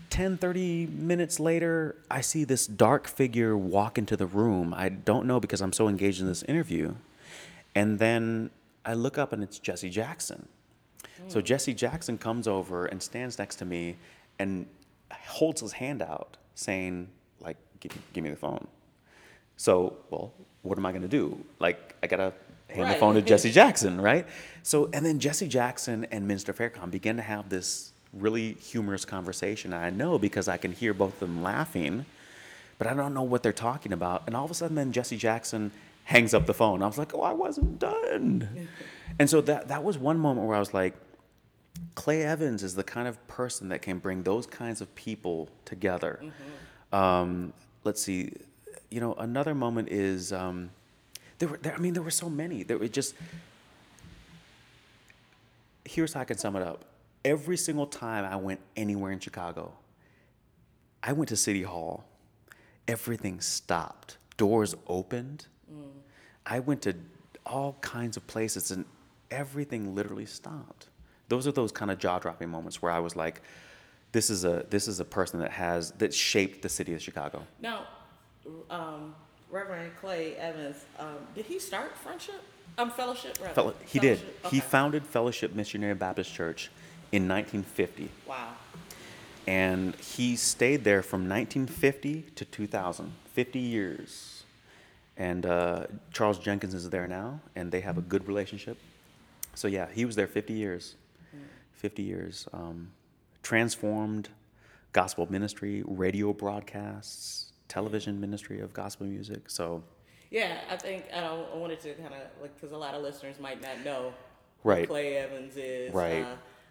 10, 30 minutes later, I see this dark figure walk into the room. I don't know because I'm so engaged in this interview. And then I look up and it's Jesse Jackson. Mm. So Jesse Jackson comes over and stands next to me and holds his hand out saying, like, give me the phone. So, well, what am I going to do? Like, I got to hand the phone to Jesse Jackson, right? So, and then Jesse Jackson and Minister Farrakhan began to have this really humorous conversation. And I know because I can hear both of them laughing, but I don't know what they're talking about. And all of a sudden, then Jesse Jackson hangs up the phone. I was like, oh, I wasn't done. And so that was one moment where I was like, Clay Evans is the kind of person that can bring those kinds of people together. Mm-hmm. Let's see, you know, another moment is, there were so many. There were just, here's how I can sum it up. Every single time I went anywhere in Chicago, I went to City Hall. Everything stopped. Doors opened. Mm. I went to all kinds of places and everything literally stopped. Those are those kind of jaw-dropping moments where I was like, This is a person that shaped the city of Chicago. Now, Reverend Clay Evans, did he start fellowship? He did. Okay. He founded Fellowship Missionary Baptist Church in 1950. Wow. And he stayed there from 1950 to 2000, 50 years. And Charles Jenkins is there now, and they have a good relationship. So yeah, he was there 50 years. Mm. 50 years. Transformed gospel ministry, radio broadcasts, television ministry of gospel music. So, yeah, I think I wanted to kind of, like, because a lot of listeners might not know who Clay Evans is. Right.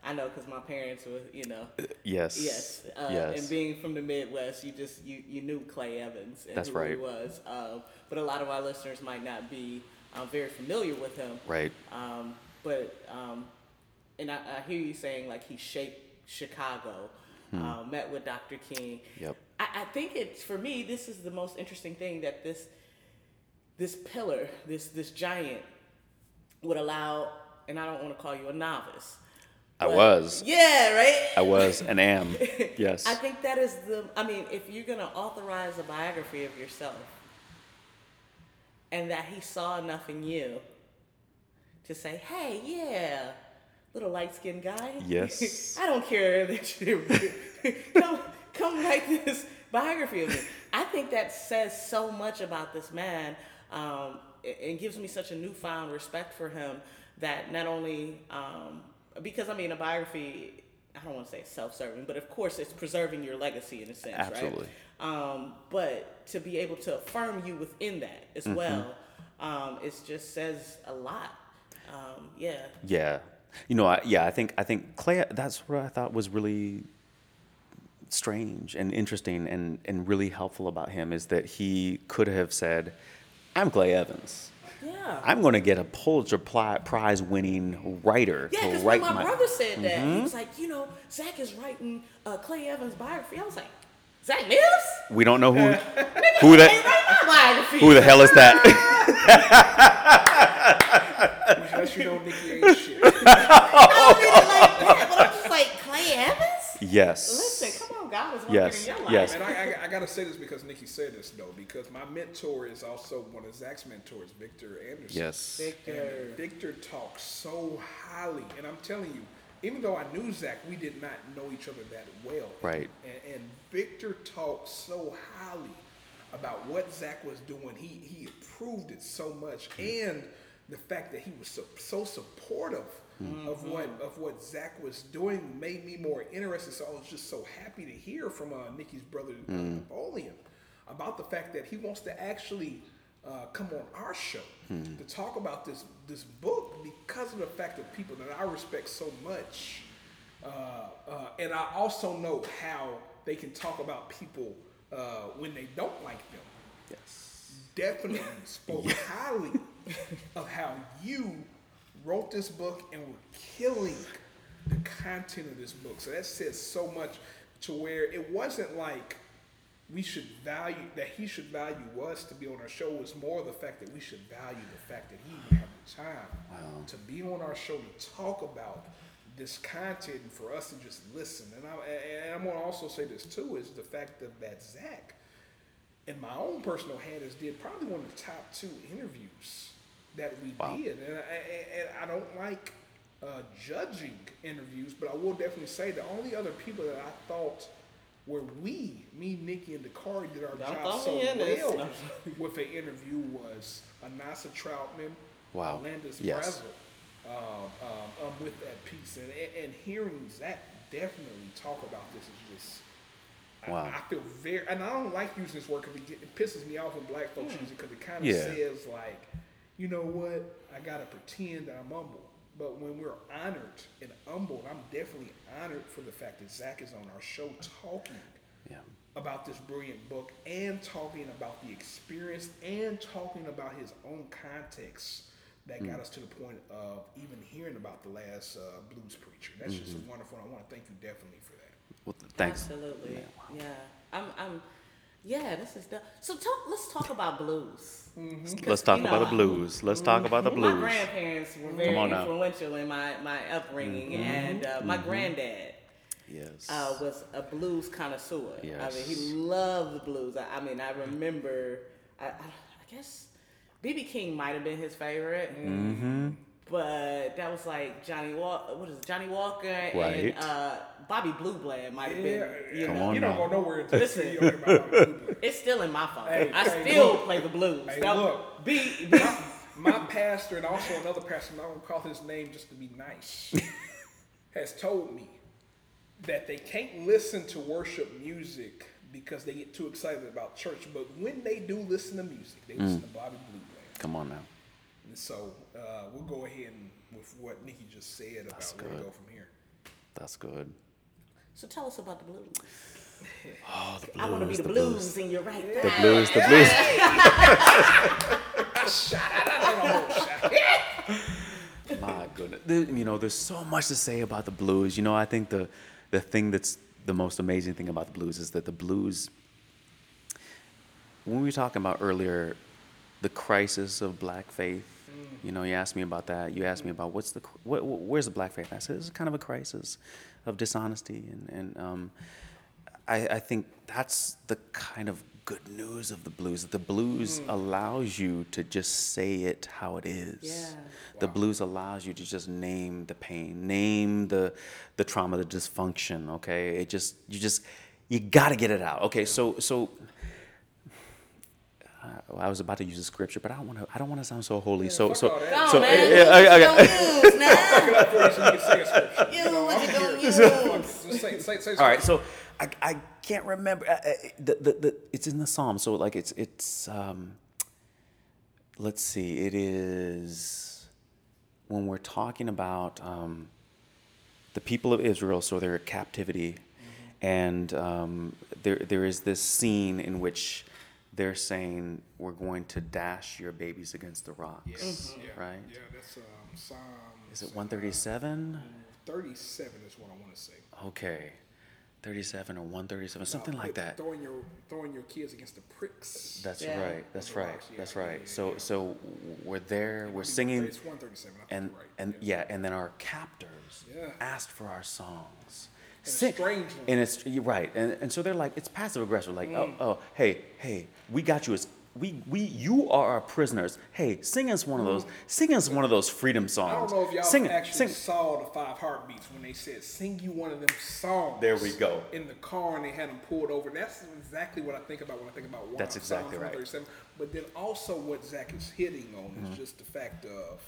I know because my parents were, you know. Yes. And being from the Midwest, you knew Clay Evans and who he was. But a lot of our listeners might not be very familiar with him. Right. And I hear you saying, like, he shaped Chicago, met with Dr. King. Yep. I think it's, for me, this is the most interesting thing that this pillar, this giant would allow, and I don't want to call you a novice. I was and am. Yes. I think that is if you're going to authorize a biography of yourself and that he saw enough in you to say, hey, yeah, little light-skinned guy. Yes. I don't care that you come write this biography of me. I think that says so much about this man, and gives me such a newfound respect for him that not only, because a biography, I don't want to say self-serving, but of course it's preserving your legacy in a sense, absolutely, right? But to be able to affirm you within that as mm-hmm. well, it just says a lot. Yeah. You know, I think Clay, that's what I thought was really strange and interesting and really helpful about him is that he could have said, I'm Clay Evans. Yeah. Yeah. I'm going to get a Pulitzer Prize winning writer to write my... Yeah, because my brother said that. Mm-hmm. He was like, you know, Zach is writing Clay Evans' biography. I was like, Zach Mills? We don't know who that... Who the hell is that? We just don't think you ain't shit. I don't mean it like that, but I'm just like, Clay Evans? Yes. Listen, come on, God is yes. in your life. Yes. And I got to say this because Nikki said this, though, because my mentor is also one of Zach's mentors, Victor Anderson. Yes. Victor talks so highly, and I'm telling you, even though I knew Zach, we did not know each other that well. Right. And Victor talked so highly about what Zach was doing. He approved it so much, and the fact that he was so supportive mm-hmm. of what Zach was doing made me more interested. So I was just so happy to hear from Nikki's brother Napoleon about the fact that he wants to actually come on our show to talk about this book because of the fact that people that I respect so much, and I also know how they can talk about people when they don't like them. Yes, definitely spoke highly of how you wrote this book and were killing the content of this book. So that says so much to where it wasn't like we should value that he should value us to be on our show. It's more the fact that we should value the fact that he didn't have the time to be on our show to talk about this content and for us to just listen. And I'm going to also say this too is the fact that Zach, in my own personal hand, has did probably one of the top 2 interviews that we did. And I don't like judging interviews, but I will definitely say the only other people that I thought where me, Nikki, and Dakari did our job so well with an interview was Anasa Troutman, Landis Brazel, with that piece. And hearing Zach definitely talk about this is just, I feel very, and I don't like using this word because it pisses me off when black folks use it because it kind of says like, you know what, I got to pretend that I'm humble. But when we're honored and humbled, I'm definitely honored for the fact that Zach is on our show talking about this brilliant book and talking about the experience and talking about his own context that got us to the point of even hearing about The Last Blues Preacher. That's just wonderful. I want to thank you definitely for that. Well, thanks. Absolutely. This is so. Let's talk about blues. Mm-hmm. Let's talk about the blues. Let's talk about the blues. My grandparents were very influential in my upbringing, and my granddad, was a blues connoisseur. Yes. I mean, he loved the blues. I remember. I guess B.B. King might have been his favorite, but that was like Johnny Walker. What is it? Johnny Walker and Bobby Blue Bland might have been. You don't go nowhere until you hear about Bobby Blue Bland. It's still in my phone. I still play the blues. Hey, look. My pastor and also another pastor, I'm going to call his name just to be nice, has told me that they can't listen to worship music because they get too excited about church. But when they do listen to music, they listen to Bobby Blue Bland. Come on now. And so we'll go ahead with what Nikki just said about where to go from here. That's good. So tell us about the blues. Oh, the blues. I want to be the blues in your right thigh. The blues. My goodness. You know, there's so much to say about the blues. You know, I think the thing that's the most amazing thing about the blues is that the blues, when we were talking about earlier, the crisis of black faith, you know, you asked me about that. You asked me about where's the black faith? I said, it's kind of a crisis of dishonesty. And I think that's the kind of good news of the blues, that the blues allows you to just say it how it is. Yeah. The blues allows you to just name the pain, name the trauma, the dysfunction, okay? You gotta get it out. Okay, so I was about to use a scripture, but I don't want to sound so holy. All right. So I can't remember. It's in the Psalm. So like it's let's see. It is when we're talking about the people of Israel. So they're in captivity, and there is this scene in which they're saying we're going to dash your babies against the rocks, yes. Mm-hmm. Yeah. Right? Yeah, that's Psalm. Is it 137? 37 is what I want to say. Okay, 37 or 137, no, something like that. Throwing your kids against the pricks. That's yeah. right. That's right. Rocks, yeah. That's right. Yeah, so we're there. We're singing. It's 137. And then our captors asked for our songs. And so they're like, it's passive aggressive, like hey, we got you, as you are our prisoners, hey, sing us one of those freedom songs. I don't know if y'all saw the Five Heartbeats when they said sing you one of them songs, there we go, in the car, and they had them pulled over. That's exactly what I think about when I think about that's exactly right. But then also what Zach is hitting on is just the fact of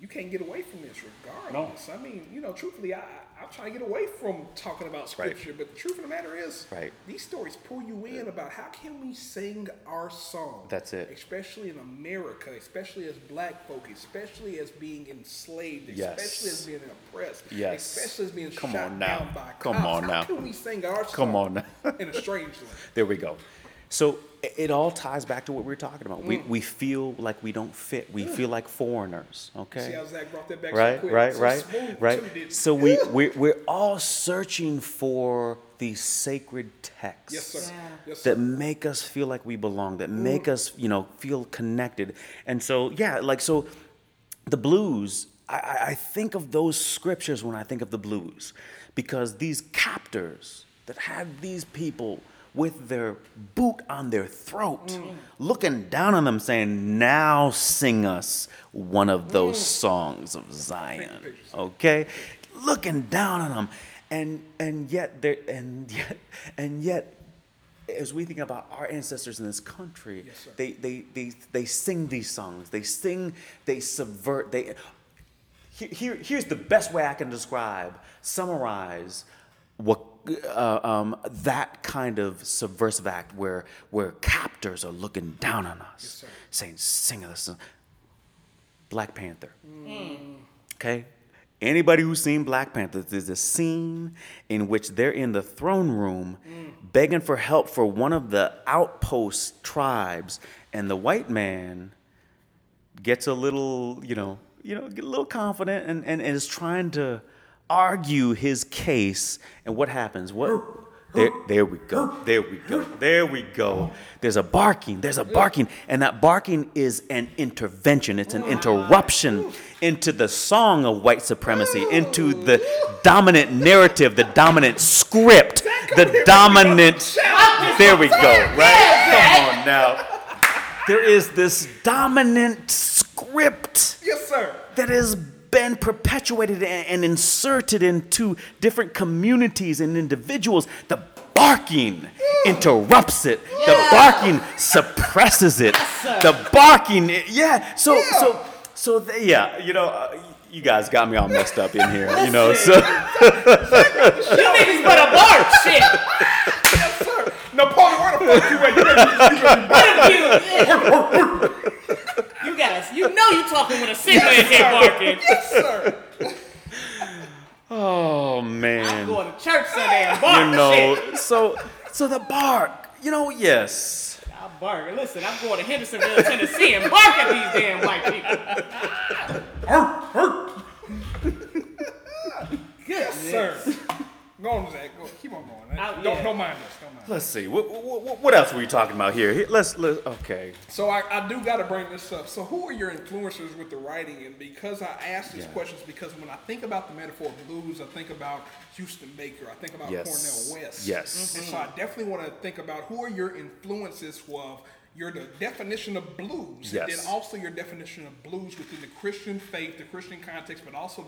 you can't get away from this regardless. No. I mean, truthfully, I'm trying to get away from talking about scripture, but the truth of the matter is these stories pull you in about how can we sing our song? That's it. Especially in America, especially as black folk, especially as being enslaved, especially as being oppressed, especially as being shot down by cops. Come on now. How can we sing our song in a strange land? There we go. So it all ties back to what we were talking about. We feel like we don't fit. We feel like foreigners. Okay. See how Zach brought that back so quick. Right. So we're all searching for these sacred texts that make us feel like we belong, that make us, feel connected. And so, the blues, I think of those scriptures when I think of the blues, because these captors that had these people with their boot on their throat, looking down on them, saying, now sing us one of those songs of Zion, okay? Looking down on them. And yet, as we think about our ancestors in this country, they sing these songs, they subvert, here's the best way I can summarize what that kind of subversive act where captors are looking down on us, saying, sing us. Black Panther. Okay? Anybody who's seen Black Panther, there's a scene in which they're in the throne room begging for help for one of the outpost tribes, and the white man gets a little, get a little confident and is trying to argue his case, and what happens? There we go. There's a barking, and that barking is an intervention. It's an interruption into the song of white supremacy, into the dominant narrative, the dominant script, the dominant... There we go, right? Come on now. There is this dominant script that is been perpetuated and inserted into different communities and individuals. The barking interrupts it. Yeah. The barking suppresses it. Yes, the barking, you guys got me all messed up in here, so. You niggas better bark, shit. Yes, sir. No, Paul, where the fuck you at? You guys, you're talking with a singer in here barking. Yes, sir. Oh, man. I'm going to church Sunday and bark. So the bark, yes. I bark. Listen, I'm going to Hendersonville, Tennessee and bark at these damn white people. Yes, sir. Go on, Zach. Go. Keep on going. Don't mind us. Let's see. What else were you talking about here? Let's okay. So I do got to bring this up. So who are your influencers with the writing? And because I ask these questions, because when I think about the metaphor of blues, I think about Houston Baker. I think about Cornel West. Yes. And so I definitely want to think about who are your influences of your definition of blues. Yes. And then also your definition of blues within the Christian faith, the Christian context, but also